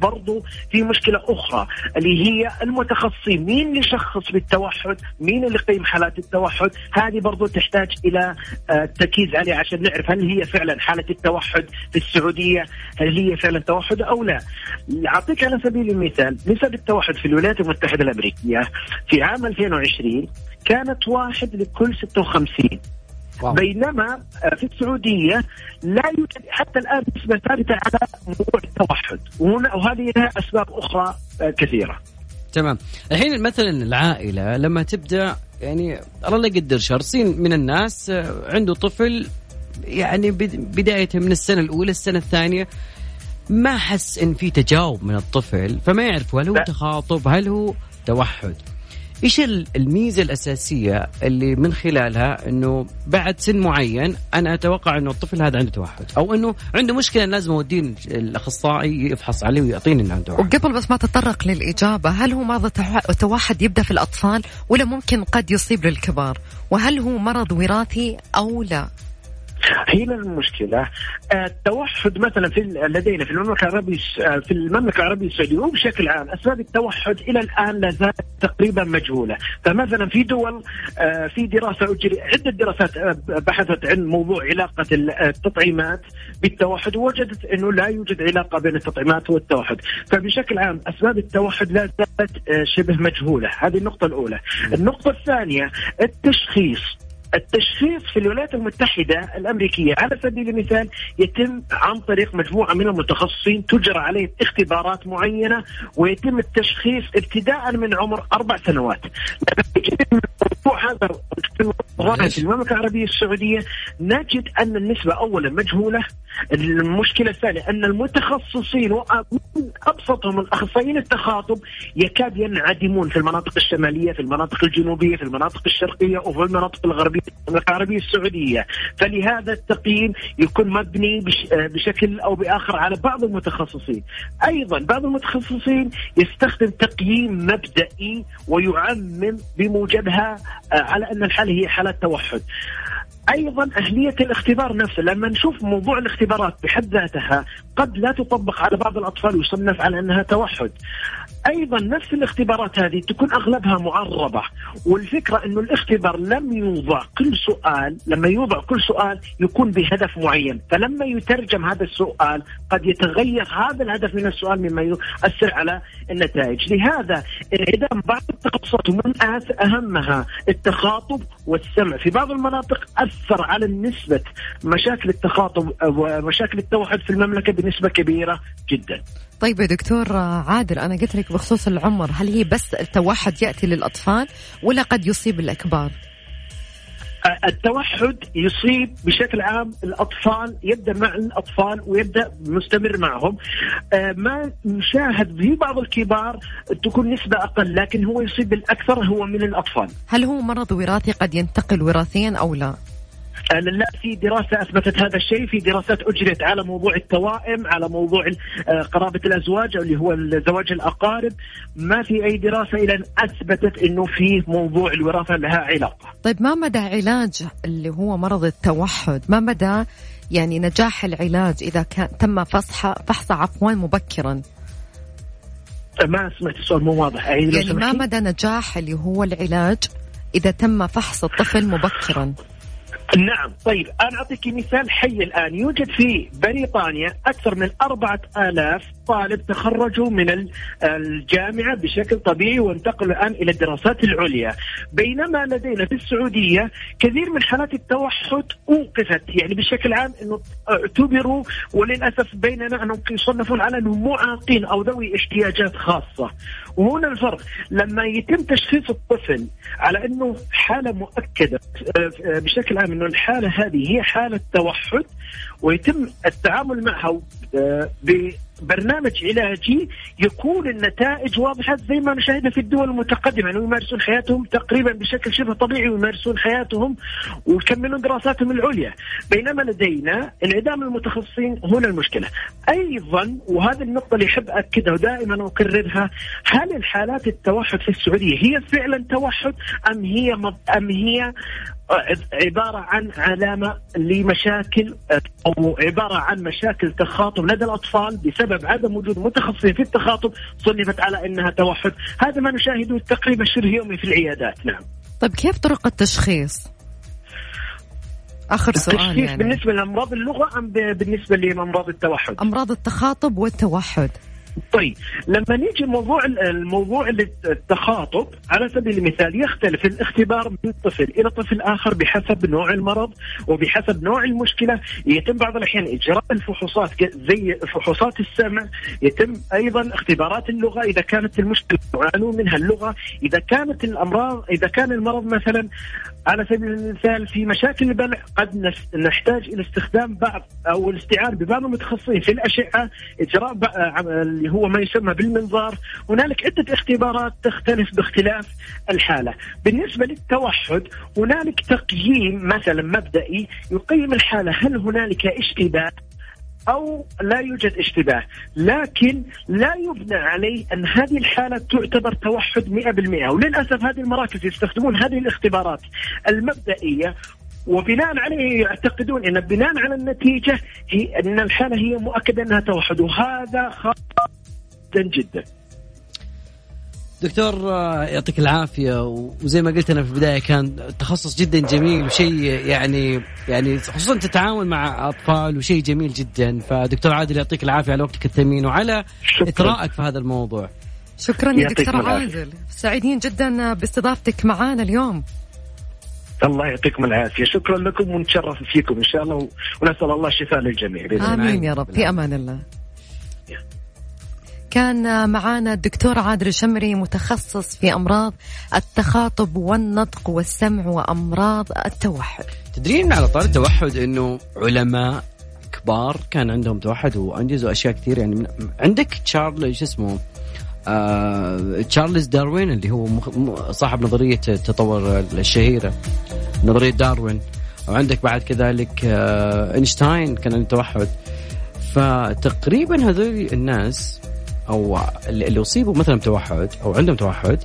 برضو في مشكلة أخرى اللي هي المتخصصين، مين اللي يشخص بالتوحد، مين اللي يقيم حالات التوحد، هذه برضو تحتاج إلى التركيز عليه عشان نعرف هل هي فعلا حالة التوحد في السعودية، هل هي فعلا توحد أو لا. أعطيك على سبيل المثال نسب التوحد في الولايات المتحدة الأمريكية في عام ألفين وعشرين كانت واحد لكل ستة وخمسين، بينما في السعودية لا يوجد حتى الآن نسبة ثابتة على موضوع التوحد، وهذه لها أسباب أخرى كثيرة. تمام. الحين مثلا العائلة لما تبدأ، يعني الله لا يقدر شر، سين من الناس عنده طفل يعني بداية من السنة الأولى السنة الثانية ما حس إن في تجاوب من الطفل، فما يعرف هل هو تخاطب هل هو توحد. إيش الميزة الأساسية اللي من خلالها إنه بعد سن معين أنا أتوقع إنه الطفل هذا عنده توحد، أو إنه عنده مشكلة لازم أودين الأخصائي يفحص عليه ويعطيني إنه عنده توحد؟ وقبل بس ما تطرق للإجابة، هل هو مرض التوحد يبدأ في الأطفال ولا ممكن قد يصيب للكبار؟ وهل هو مرض وراثي أو لا؟ هنا المشكلة. التوحد مثلا في لدينا في المملكة العربية في المملكة العربية السعودية وبشكل عام أسباب التوحد إلى الآن لا زالت تقريبا مجهولة. فمثلا في دول في دراسة أجري عدة دراسات بحثت عن موضوع علاقة التطعيمات بالتوحد، ووجدت أنه لا يوجد علاقة بين التطعيمات والتوحد. فبشكل عام أسباب التوحد لا زالت شبه مجهولة. هذه النقطة الأولى. النقطة الثانية التشخيص. التشخيص في الولايات المتحدة الأمريكية على سبيل المثال يتم عن طريق مجموعة من المتخصصين، تجرى عليه اختبارات معينة ويتم التشخيص ابتداء من عمر أربع سنوات. الموضوع هذا في غاية المملكة العربية السعودية. نجد أن النسبة أولا مجهولة. المشكلة الثانية أن المتخصصين وأبسطهم الأخصائيين التخاطب يكاد ينعدمون في المناطق الشمالية، في المناطق الجنوبية، في المناطق الشرقية وفي المناطق الغربية المملكة العربية السعودية. فلهذا التقييم يكون مبني بشكل أو بآخر على بعض المتخصصين. أيضا بعض المتخصصين يستخدم تقييم مبدئي ويعمم بموجبها على أن الحالة هي حالة توحد. أيضا أهلية الاختبار نفسه، لما نشوف موضوع الاختبارات بحد ذاتها قد لا تطبق على بعض الأطفال ويصنف على أنها توحد. أيضا نفس الاختبارات هذه تكون أغلبها معربة، والفكرة أنه الاختبار لم يوضع كل سؤال، لما يوضع كل سؤال يكون بهدف معين، فلما يترجم هذا السؤال قد يتغير هذا الهدف من السؤال مما يؤثر على النتائج. لهذا انعدام بعض التخصصات ومن أهمها التخاطب والسمع في بعض المناطق أثر على نسبة مشاكل التخاطب ومشاكل التوحد في المملكة بنسبة كبيرة جدا. طيب يا دكتور عادل، أنا قلت لك بخصوص العمر، هل هي بس التوحد يأتي للأطفال ولا قد يصيب الأكبار؟ التوحد يصيب بشكل عام الأطفال، يبدأ مع الأطفال ويبدأ مستمر معهم. ما نشاهد في بعض الكبار تكون نسبة أقل، لكن هو يصيب الأكثر هو من الأطفال. هل هو مرض وراثي قد ينتقل وراثيا أو لا؟ لا، في دراسة أثبتت هذا الشيء، في دراسات أجرت على موضوع التوائم، على موضوع قرابة الأزواج أو اللي هو زواج الأقارب. ما في أي دراسة إلى أن أثبتت إنه في موضوع الوراثة لها علاقة. طيب ما مدى علاج اللي هو مرض التوحد؟ ما مدى يعني نجاح العلاج إذا كان تم فحصه فحصه عفوا مبكرا؟ ما سمعت السؤال مو واضح. يعني ما مدى نجاح اللي هو العلاج إذا تم فحص الطفل مبكرا؟ نعم. طيب أنا أعطيك مثال حي الآن، يوجد في بريطانيا أكثر من أربعة آلاف طالب تخرجوا من الجامعة بشكل طبيعي وانتقلوا الآن إلى الدراسات العليا، بينما لدينا في السعودية كثير من حالات التوحد أوقفت، يعني بشكل عام أنه اعتبروا وللأسف بيننا أنهم يصنفون على أنهم معاقين أو ذوي احتياجات خاصة. وهنا الفرق، لما يتم تشخيص الطفل على أنه حالة مؤكدة بشكل عام أنه الحالة هذه هي حالة توحد ويتم التعامل معها ب برنامج علاجي، يكون النتائج واضحة زي ما نشاهدها في الدول المتقدمة، يعني يمارسون حياتهم تقريبا بشكل شبه طبيعي ويمارسون حياتهم ويكملون دراساتهم العليا. بينما لدينا انعدام المتخصصين، هنا المشكلة. أيضا وهذه النقطة اللي أحب أكدها ودائما أكررها، هل الحالات التوحد في السعودية هي فعلا توحد أم هي أم هي عبارة عن علامة لمشاكل أو عبارة عن مشاكل تخاطب لدى الأطفال بسبب عدم وجود متخصصين في التخاطب صنفت على أنها توحد؟ هذا ما نشاهده تقريبا شبه يومي في العيادات. نعم. طيب كيف طرق التشخيص؟ آخر سؤال. التشخيص يعني بالنسبة لأمراض اللغة أم بالنسبة لأمراض التوحد؟ أمراض التخاطب والتوحد. طيب لما نيجي الموضوع الموضوع التخاطب على سبيل المثال، يختلف الاختبار من طفل إلى طفل آخر بحسب نوع المرض وبحسب نوع المشكلة. يتم بعض الأحيان إجراء الفحوصات زي فحوصات السمع، يتم أيضا اختبارات اللغة إذا كانت المشكلة يعانون منها اللغة، إذا كانت الأمراض إذا كان المرض مثلا على سبيل المثال في مشاكل البلع قد نحتاج إلى استخدام بعض أو الاستعانة ببعض المتخصصين في الأشعة، إجراء اللي هو ما يسمى بالمنظار. هنالك عدة اختبارات تختلف باختلاف الحالة. بالنسبة للتوحد هنالك تقييم مثلا مبدئي يقيم الحالة، هل هنالك اشتباه أو لا يوجد اشتباه، لكن لا يبنى عليه أن هذه الحالة تعتبر توحد مئة بالمئة. وللأسف هذه المراكز يستخدمون هذه الاختبارات المبدئية وبناء عليه يعتقدون أن بناء على النتيجة هي أن الحالة هي مؤكدة أنها توحد، وهذا خطأ جدا. دكتور يعطيك العافية، وزي ما قلت أنا في البداية كان تخصص جدا جميل وشيء يعني يعني خصوصا تتعامل مع أطفال وشيء جميل جدا. فدكتور عادل يعطيك العافية على وقتك الثمين وعلى شكرا. إطراءك في هذا الموضوع. شكرا يا دكتور عادل، سعيدين جدا باستضافتك معنا اليوم. الله يعطيكم العافية، شكرا لكم ونتشرف فيكم إن شاء الله، ونسأل الله الشفاء للجميع. آمين يا رب. في أمان الله. كان معانا الدكتور عادل الشمري متخصص في أمراض التخاطب والنطق والسمع وأمراض التوحد. تدرين على طار التوحد أنه علماء كبار كان عندهم توحد وأنجزوا أشياء كثير. يعني عندك تشارلز اسمه آه تشارلز داروين اللي هو صاحب نظرية التطور الشهيرة نظرية داروين، وعندك بعد كذلك آه أينشتاين كان عنده توحد. فتقريبا هذول الناس أو اللي أصيبوا مثلا توحد أو عندهم توحد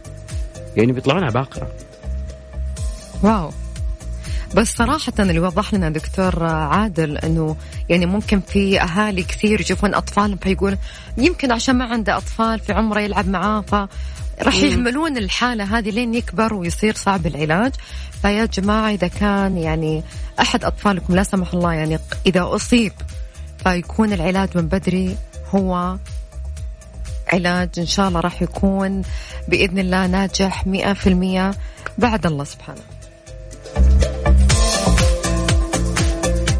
يعني بيطلعون عباقرة. واو. بس صراحة اللي وضح لنا دكتور عادل أنه يعني ممكن في أهالي كثير يشوفون أطفالهم فيقول يمكن عشان ما عنده أطفال في عمره يلعب معاه فرح يحملون الحالة هذه لين يكبر ويصير صعب العلاج. فيا جماعة إذا كان يعني أحد أطفالكم لا سمح الله يعني إذا أصيب فيكون العلاج من بدري هو علاج إن شاء الله راح يكون بإذن الله ناجح مئة في المئة بعد الله سبحانه.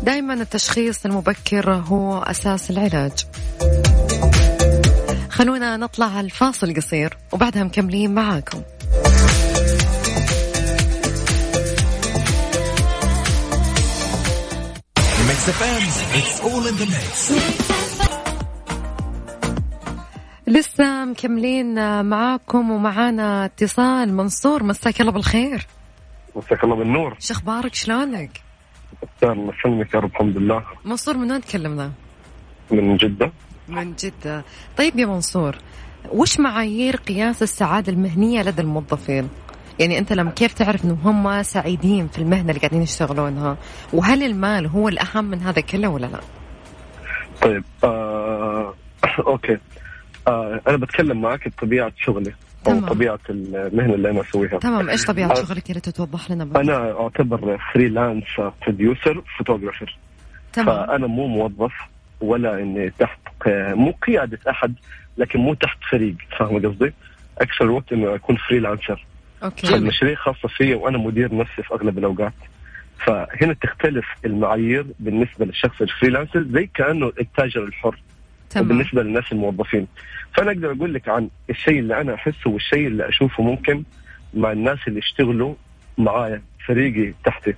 دائما التشخيص المبكر هو أساس العلاج. خلونا نطلع على الفاصل قصير وبعدها مكملين معاكم. لسه مكملين معاكم ومعانا اتصال. منصور مساك الله بالخير. مساك الله بالنور. شخبارك شلونك؟ الله يسلمك يا رب. الحمد لله. منصور من وين تكلمنا؟ من جدة. من جدة. طيب يا منصور، وش معايير قياس السعادة المهنية لدى الموظفين؟ يعني أنت لما كيف تعرف إنه هم سعيدين في المهنة اللي قاعدين يشتغلونها؟ وهل المال هو الأهم من هذا كله ولا لا؟ طيب آه... أوكي آه... أنا بتكلم معك بطبيعة شغلي أو تمام. طبيعة المهنة اللي أنا أسويها. تمام. إيش طبيعة أه شغلك اللي تتوضح لنا بقى؟ أنا أعتبر فريلانس بروديوسر فوتوغرافر. فأنا مو موظف ولا إني تحت مو قيادة أحد، لكن مو تحت فريق. فاهم قصدي؟ أكثر وقت إنه أكون فريلانسر. أوكي. المشاريع خاصة فيا وأنا مدير نفسي في أغلب الأوقات. فهنا تختلف المعايير بالنسبة للشخص الفريلانسر زي كأنه التاجر الحر. تمام. بالنسبة للناس الموظفين، فأنا أقدر أقول لك عن الشيء اللي أنا أحسه والشيء اللي أشوفه ممكن مع الناس اللي يشتغلوا معايا فريقي تحتي.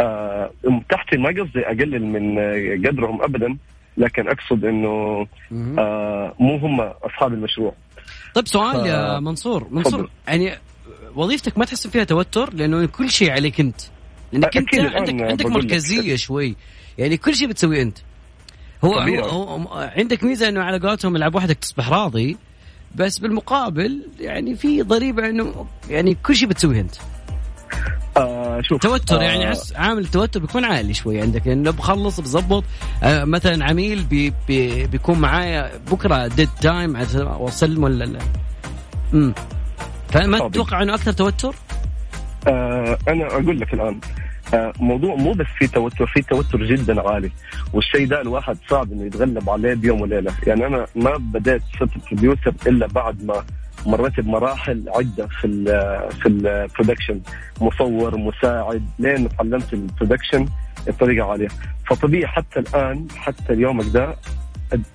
آه، تحتي ما قصدي أقلل من قدرهم أبدا، لكن أقصد أنه آه، مو هم أصحاب المشروع. طيب سؤال ف... يا منصور منصور خبر. يعني وظيفتك ما تحس فيها توتر لأنه كل شيء عليك أنت، لأنك أنت عندك, عندك مركزية شوي، يعني كل شيء بتسوي أنت. هو, هو عندك ميزة أنه على قولتهم العب وحدك تصبح راضي، بس بالمقابل يعني في ضريبة أنه يعني كل شيء بتسويه أنت. آه شوف توتر آه يعني عامل التوتر بيكون عالي شوي عندك، لأنه يعني بخلص بزبط آه مثلا عميل بي بي بيكون معايا بكرة ديد تايم وصلم ولا لا. أمم فما تتوقع أنه أكثر توتر؟ آه أنا أقول لك الآن موضوع مو بس في توتر، في توتر جدا عالي، والشيء ده الواحد صعب انه يتغلب عليه بيوم وليله. يعني انا ما بدأت فترة بروديوسر الا بعد ما مريت بمراحل عده في ال في البرودكشن، مصور مساعد لين تعلمت البرودكشن الطريقه عليها. فطبيعي حتى الان حتى اليومك ده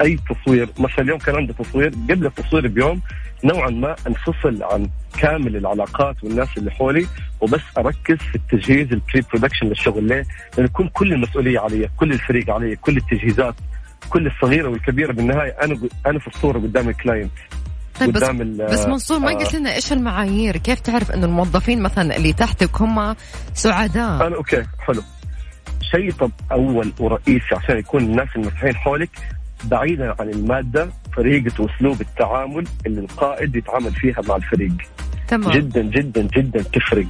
اي تصوير، مثلا اليوم كان عندي تصوير، قبل التصوير بيوم نوعا ما انفصل عن كامل العلاقات والناس اللي حولي وبس اركز في التجهيز البري برودكشن للشغل. ليه؟ لان يكون كل المسؤوليه علي، كل الفريق علي، كل التجهيزات، كل الصغيره والكبيره، بالنهايه انا انا في الصوره قدام الكلاينت. طيب بس, بس منصور ما قلت لنا ايش المعايير؟ كيف تعرف انه الموظفين مثلا اللي تحتك هم سعداء؟ انا اوكي حلو. شيء طب اول ورئيسي عشان يكون الناس المسؤولين حولك بعيدا عن المادة طريقة وأسلوب التعامل اللي القائد يتعامل فيها مع الفريق. تمام. جدا جدا جدا تفرق.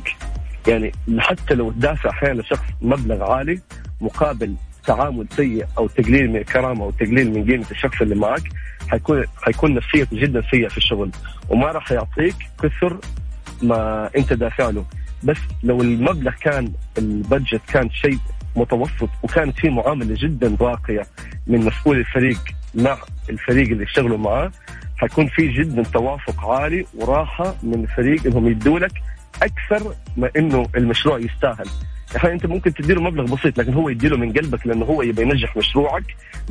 يعني حتى لو دافع أحيانا لشخص مبلغ عالي مقابل تعامل سيء أو تقليل من الكرامة أو تقليل من قيمة الشخص اللي معك، حيكون حيكون نفسية جدا سيئة في الشغل وما راح يعطيك كثر ما أنت دافع له. بس لو المبلغ كان البادجت كان شيء متوسط وكانت فيه معاملة جدا راقية من مسؤول الفريق مع الفريق اللي يشتغلوا معاه، حيكون فيه جدا توافق عالي وراحة من الفريق انهم يدولك اكثر ما انه المشروع يستاهل. انت ممكن تديله مبلغ بسيط لكن هو يديله من قلبك لانه هو يبي ينجح مشروعك.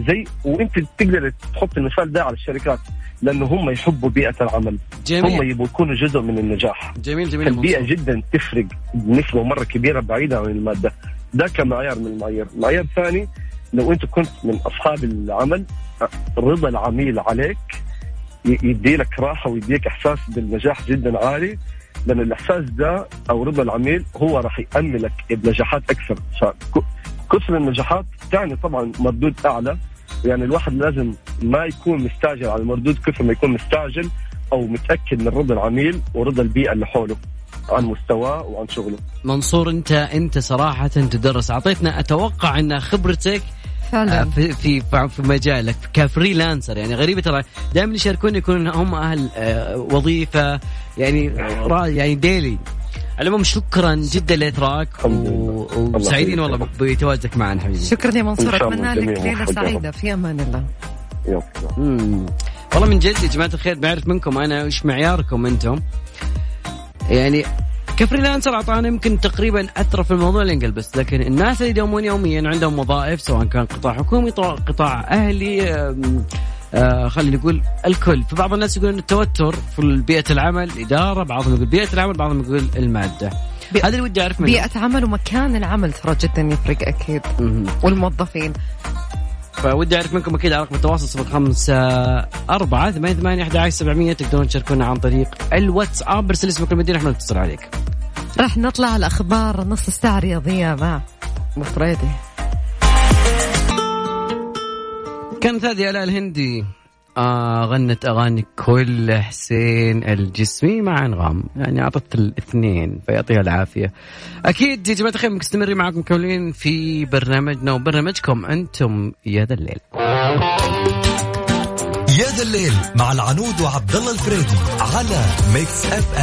زي وانت تقدر تحط المثال ده على الشركات لانه هم يحبوا بيئة العمل، جميل. هم يبوا يكونوا جزء من النجاح. جميل جميل. البيئة جدا تفرق بنسبة مرة كبيرة بعيدة عن المادة. ده كمعيار من المعايير. معيار ثاني، لو انت كنت من اصحاب العمل، رضا العميل عليك يديلك راحة ويديك احساس بالنجاح جدا عالي، لأن الإحساس ده أو رضا العميل هو راح يأملك بنجاحات أكثر. كثر النجاحات تعني طبعا مردود أعلى، يعني الواحد لازم ما يكون مستعجل على المردود كثر ما يكون مستعجل أو متأكد من رضا العميل ورضا البيئة اللي حوله عن مستواه وعن شغله. منصور أنت أنت صراحة تدرس، أعطيتنا أتوقع أن خبرتك في في في مجالك كفريلانسر يعني غريبة، ترى دائما يشاركون يكون هم أهل وظيفة يعني رأي يعني ديلي. المهم شكرا جدا لإتراك وسعيدين والله بتواجدك معنا حبيبي. شكرا يا منصور، أتمنى لك ليلة سعيدة في أمان الله. والله من جد يا جماعة الخير بعرف منكم أنا وش معياركم أنتم يعني كفريلانسر. أعطانا يمكن تقريبا أثر في الموضوع الإنجل بس، لكن الناس اللي يدومون يوميا عندهم وظائف سواء كان قطاع حكومي قطاع أهلي آه خلينا نقول الكل. فبعض الناس يقولون التوتر في بيئة العمل إدارة، بعضهم يقول بيئة العمل، بعضهم يقول المادة. هذا اللي ودي أعرف منه. بيئة عمل ومكان العمل ترى جدا يفرق أكيد م- والموظفين. فودي أعرف منكم أكيد على رقم التواصل صفر خمسة أربعة ثمانية ثمانية أحد عشر سبعمية. تقدرون تشاركونا عن طريق الواتساب، برسل اسمك المدينة إحنا نتصل عليك. راح نطلع الأخبار نص ساعة رياضية مع مفردي. كانت هذه آلاء الهندي آه غنت أغاني كل حسين الجسمي مع أنغام، يعني أعطت الاثنين فيعطيها العافية. أكيد يا جماعة الخير مستمرين معكم كاملين في برنامجنا وبرنامجكم أنتم يا ذا الليل. يا ذا الليل مع العنود وعبد الله الفريدي على ميكس أف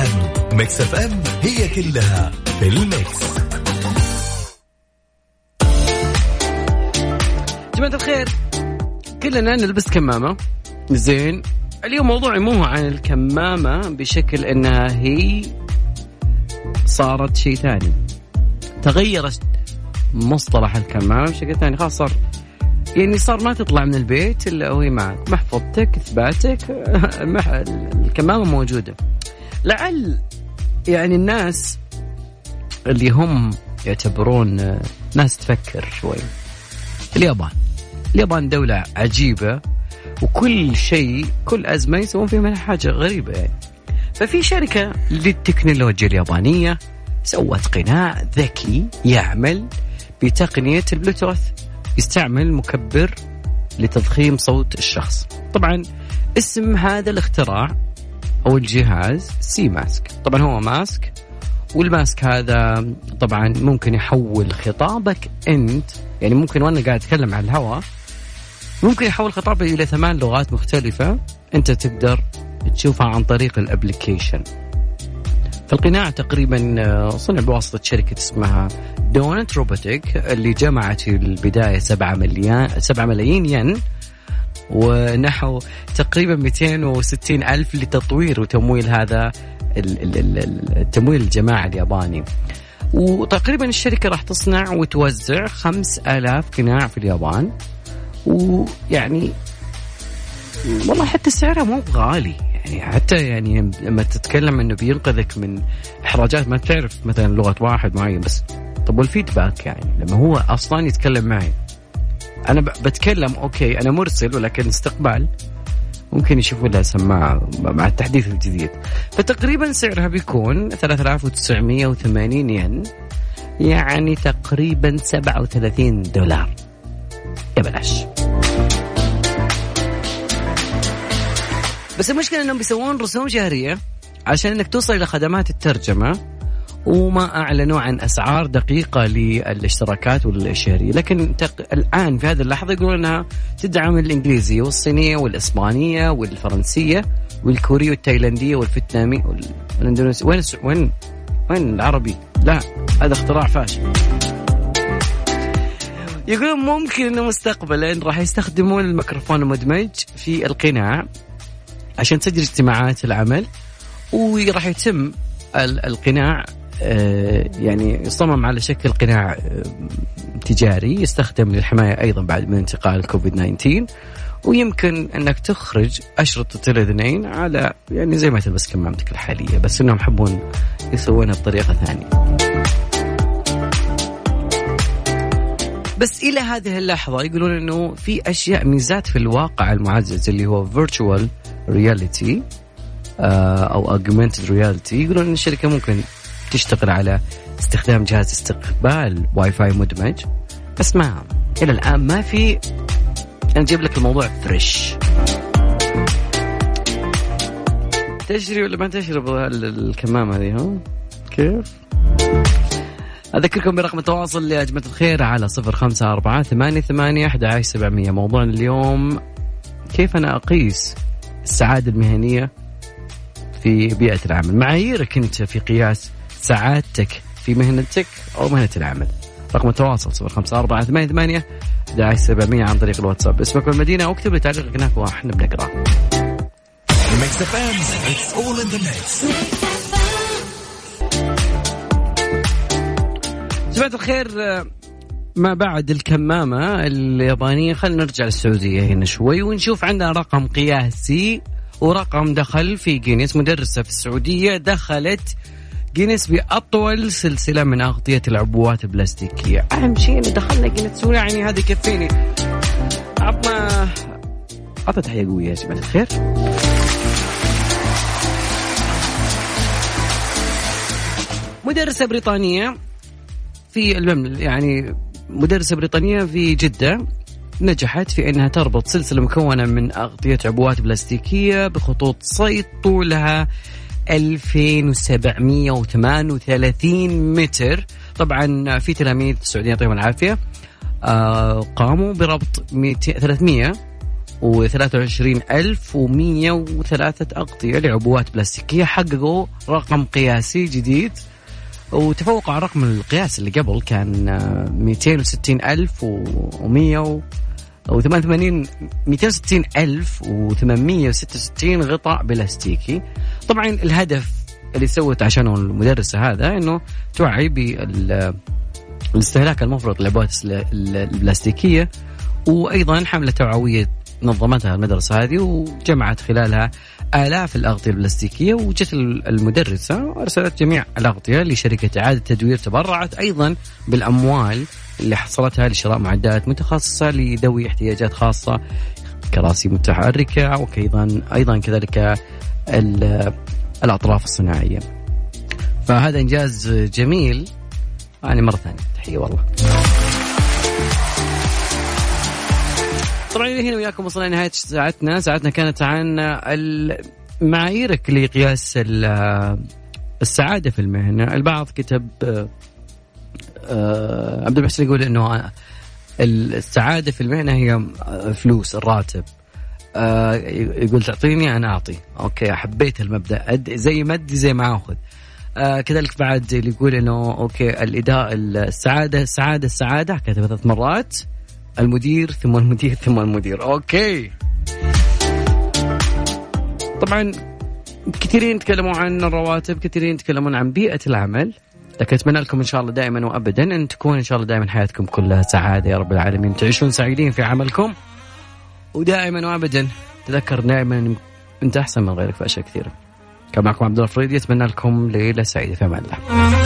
أم. ميكس أف أم هي كلها في الميكس. جماعة الخير كلنا نلبس كمامة زين. اليوم موضوعي مو عن الكمامة بشكل انها هي صارت شيء ثاني، تغيرت مصطلح الكمامة بشكل ثاني خاص، صار يعني صار ما تطلع من البيت الا وهي معك محفظتك اثباتك الكمامة موجودة. لعل يعني الناس اللي هم يعتبرون ناس تفكر شوي، اليابان اليابان دولة عجيبة وكل شيء كل أزمة يسوون فيه منها حاجة غريبة يعني. ففي شركة للتكنولوجيا اليابانية سوت قناع ذكي يعمل بتقنية البلوتوث، يستعمل مكبر لتضخيم صوت الشخص. طبعا اسم هذا الاختراع أو الجهاز سي ماسك. طبعا هو ماسك، والماسك هذا طبعا ممكن يحول خطابك أنت، يعني ممكن وأنا قاعد أتكلم على الهواء ممكن يحول خطابي إلى ثمان لغات مختلفة أنت تقدر تشوفها عن طريق الأبليكيشن. فالقناع تقريبا صنع بواسطة شركة اسمها دونت روبوتيك اللي جمعت في البداية سبعة مليون سبعة ملايين ين ونحو تقريبا مئتين وستين ألف لتطوير وتمويل هذا التمويل الجماعي الياباني. وتقريبا الشركة راح تصنع وتوزع خمس آلاف قناع في اليابان، ويعني والله حتى سعرها مو بغالي يعني، حتى يعني لما تتكلم انه بينقذك من احراجات ما تعرف مثلا لغة واحد معين بس. طب والفيدباك يعني لما هو اصلا يتكلم معي انا بتكلم اوكي انا مرسل، ولكن استقبال ممكن يشوفوا لها سماعة مع التحديث الجديد. فتقريبا سعرها بيكون ثلاثة آلاف وتسعمية وثمانين ين، يعني تقريبا سبعة وثلاثين دولار يا بلاش. بس المشكلة انهم بيسوون رسوم شهرية عشان انك توصل الى خدمات الترجمة، وما اعلنوا عن اسعار دقيقة للاشتراكات والشهرية. لكن تق... الان في هذه اللحظة يقولون انها تدعم الانجليزية والصينية والاسبانية والفرنسية والكورية والتايلاندية والفيتنامية والاندونيسية. وين وين وين العربي؟ لا هذا اختراع فاشل. يقولون ممكن أنه مستقبلا راح يستخدمون الميكروفون المدمج في القناع عشان تسجل اجتماعات العمل، وراح يتم القناع يعني صمم على شكل قناع تجاري يستخدم للحماية أيضا بعد من انتقال كوفيد تسعة عشر، ويمكن أنك تخرج أشرطة الأذنين على يعني زي ما تلبس كمامتك الحالية، بس إنهم حبون يسوونها بطريقة ثانية. بس إلى هذه اللحظة يقولون إنه في أشياء ميزات في الواقع المعزز اللي هو virtual reality أو augmented reality، يقولون إن الشركة ممكن تشتغل على استخدام جهاز استقبال واي فاي مدمج، بس ما إلى الآن ما في. نجيب لك الموضوع فريش، تشري ولا ما تشرب الكمامة هذه؟ ها كيف؟ أذكركم برقم التواصل لأجمة الخير على صفر خمسة أربعة ثمانية ثمانية أحد عشر سبعمية. موضوع اليوم كيف أنا أقيس السعادة المهنية في بيئة العمل، معاييرك أنت في قياس سعادتك في مهنتك أو مهنة العمل. رقم التواصل صفر خمسة أربعة ثمانية ثمانية أحد عشر سبعمية عن طريق الواتساب، اسمك والمدينة واكتب لي تعليقك هناك واحنا بنقرأ. جماعة الخير، ما بعد الكمامة اليابانية خلينا نرجع للسعودية هنا شوي ونشوف عندنا رقم قياسي ورقم دخل في جينيس. مدرسة في السعودية دخلت جينيس بأطول سلسلة من أغطية العبوات البلاستيكية. أهم شيء إن دخلنا جينيس، يعني هذه كفيني. عطنا عطنا تحية قوية يا جماعة الخير. مدرسة بريطانية في المملكة، يعني مدرسة بريطانية في جدة نجحت في أنها تربط سلسلة مكونة من أغطية عبوات بلاستيكية بخطوط صيد طولها ألفين وسبعمية وثمانية وثلاثين متر. طبعا في تلاميذ السعودية يعطيهم العافية قاموا بربط ثلاثمية وثلاثة وعشرين ألف ومية وثلاثة أغطية لعبوات بلاستيكية، حققوا رقم قياسي جديد وتفوق على رقم القياس اللي قبل كان مئتين وستين ألف ومية وثمانية وستين ألف وثمانمية وستة وستين غطاء بلاستيكي. طبعا الهدف اللي سوت عشانه المدرسة هذا إنه توعي بالاستهلاك المفرط للعبوات البلاستيكية، وأيضا حملة توعوية نظمتها المدرسة هذه وجمعت خلالها آلاف الأغطية البلاستيكية. وجت المدرسة أرسلت جميع الأغطية لشركة إعادة تدوير، تبرعت أيضا بالأموال اللي حصلتها لشراء معدات متخصصة لذوي احتياجات خاصة، كراسي متحركة، وأيضا أيضا كذلك الأطراف الصناعية. فهذا إنجاز جميل، يعني مرة ثانية تحية والله. طبعا هنا وياكم وصلنا نهاية ساعتنا. ساعتنا كانت عن معاييرك لقياس السعادة في المهنة. البعض كتب أه عبد البحسن يقول إنه السعادة في المهنة هي فلوس الراتب، أه يقول تعطيني أنا أعطي، أوكي حبيت المبدأ، أد زي مدي زي ما أخذ، أه كذلك بعد اللي يقول إنه أوكي الإداء السعادة السعادة السعادة كتبت ثلاث مرات، المدير ثم المدير ثم المدير، أوكي. طبعا كثيرين تكلموا عن الرواتب، كثيرين تكلمون عن بيئة العمل، لكن أتمنى لكم إن شاء الله دائما وأبدا أن تكون إن شاء الله دائما حياتكم كلها سعادة يا رب العالمين، تعيشون سعيدين في عملكم، ودائما وأبدا تذكر دائما أنت أحسن من غيرك في أشياء كثيرة. كان معكم عبد الله فريدي، أتمنى لكم ليلة سعيدة في أمان الله.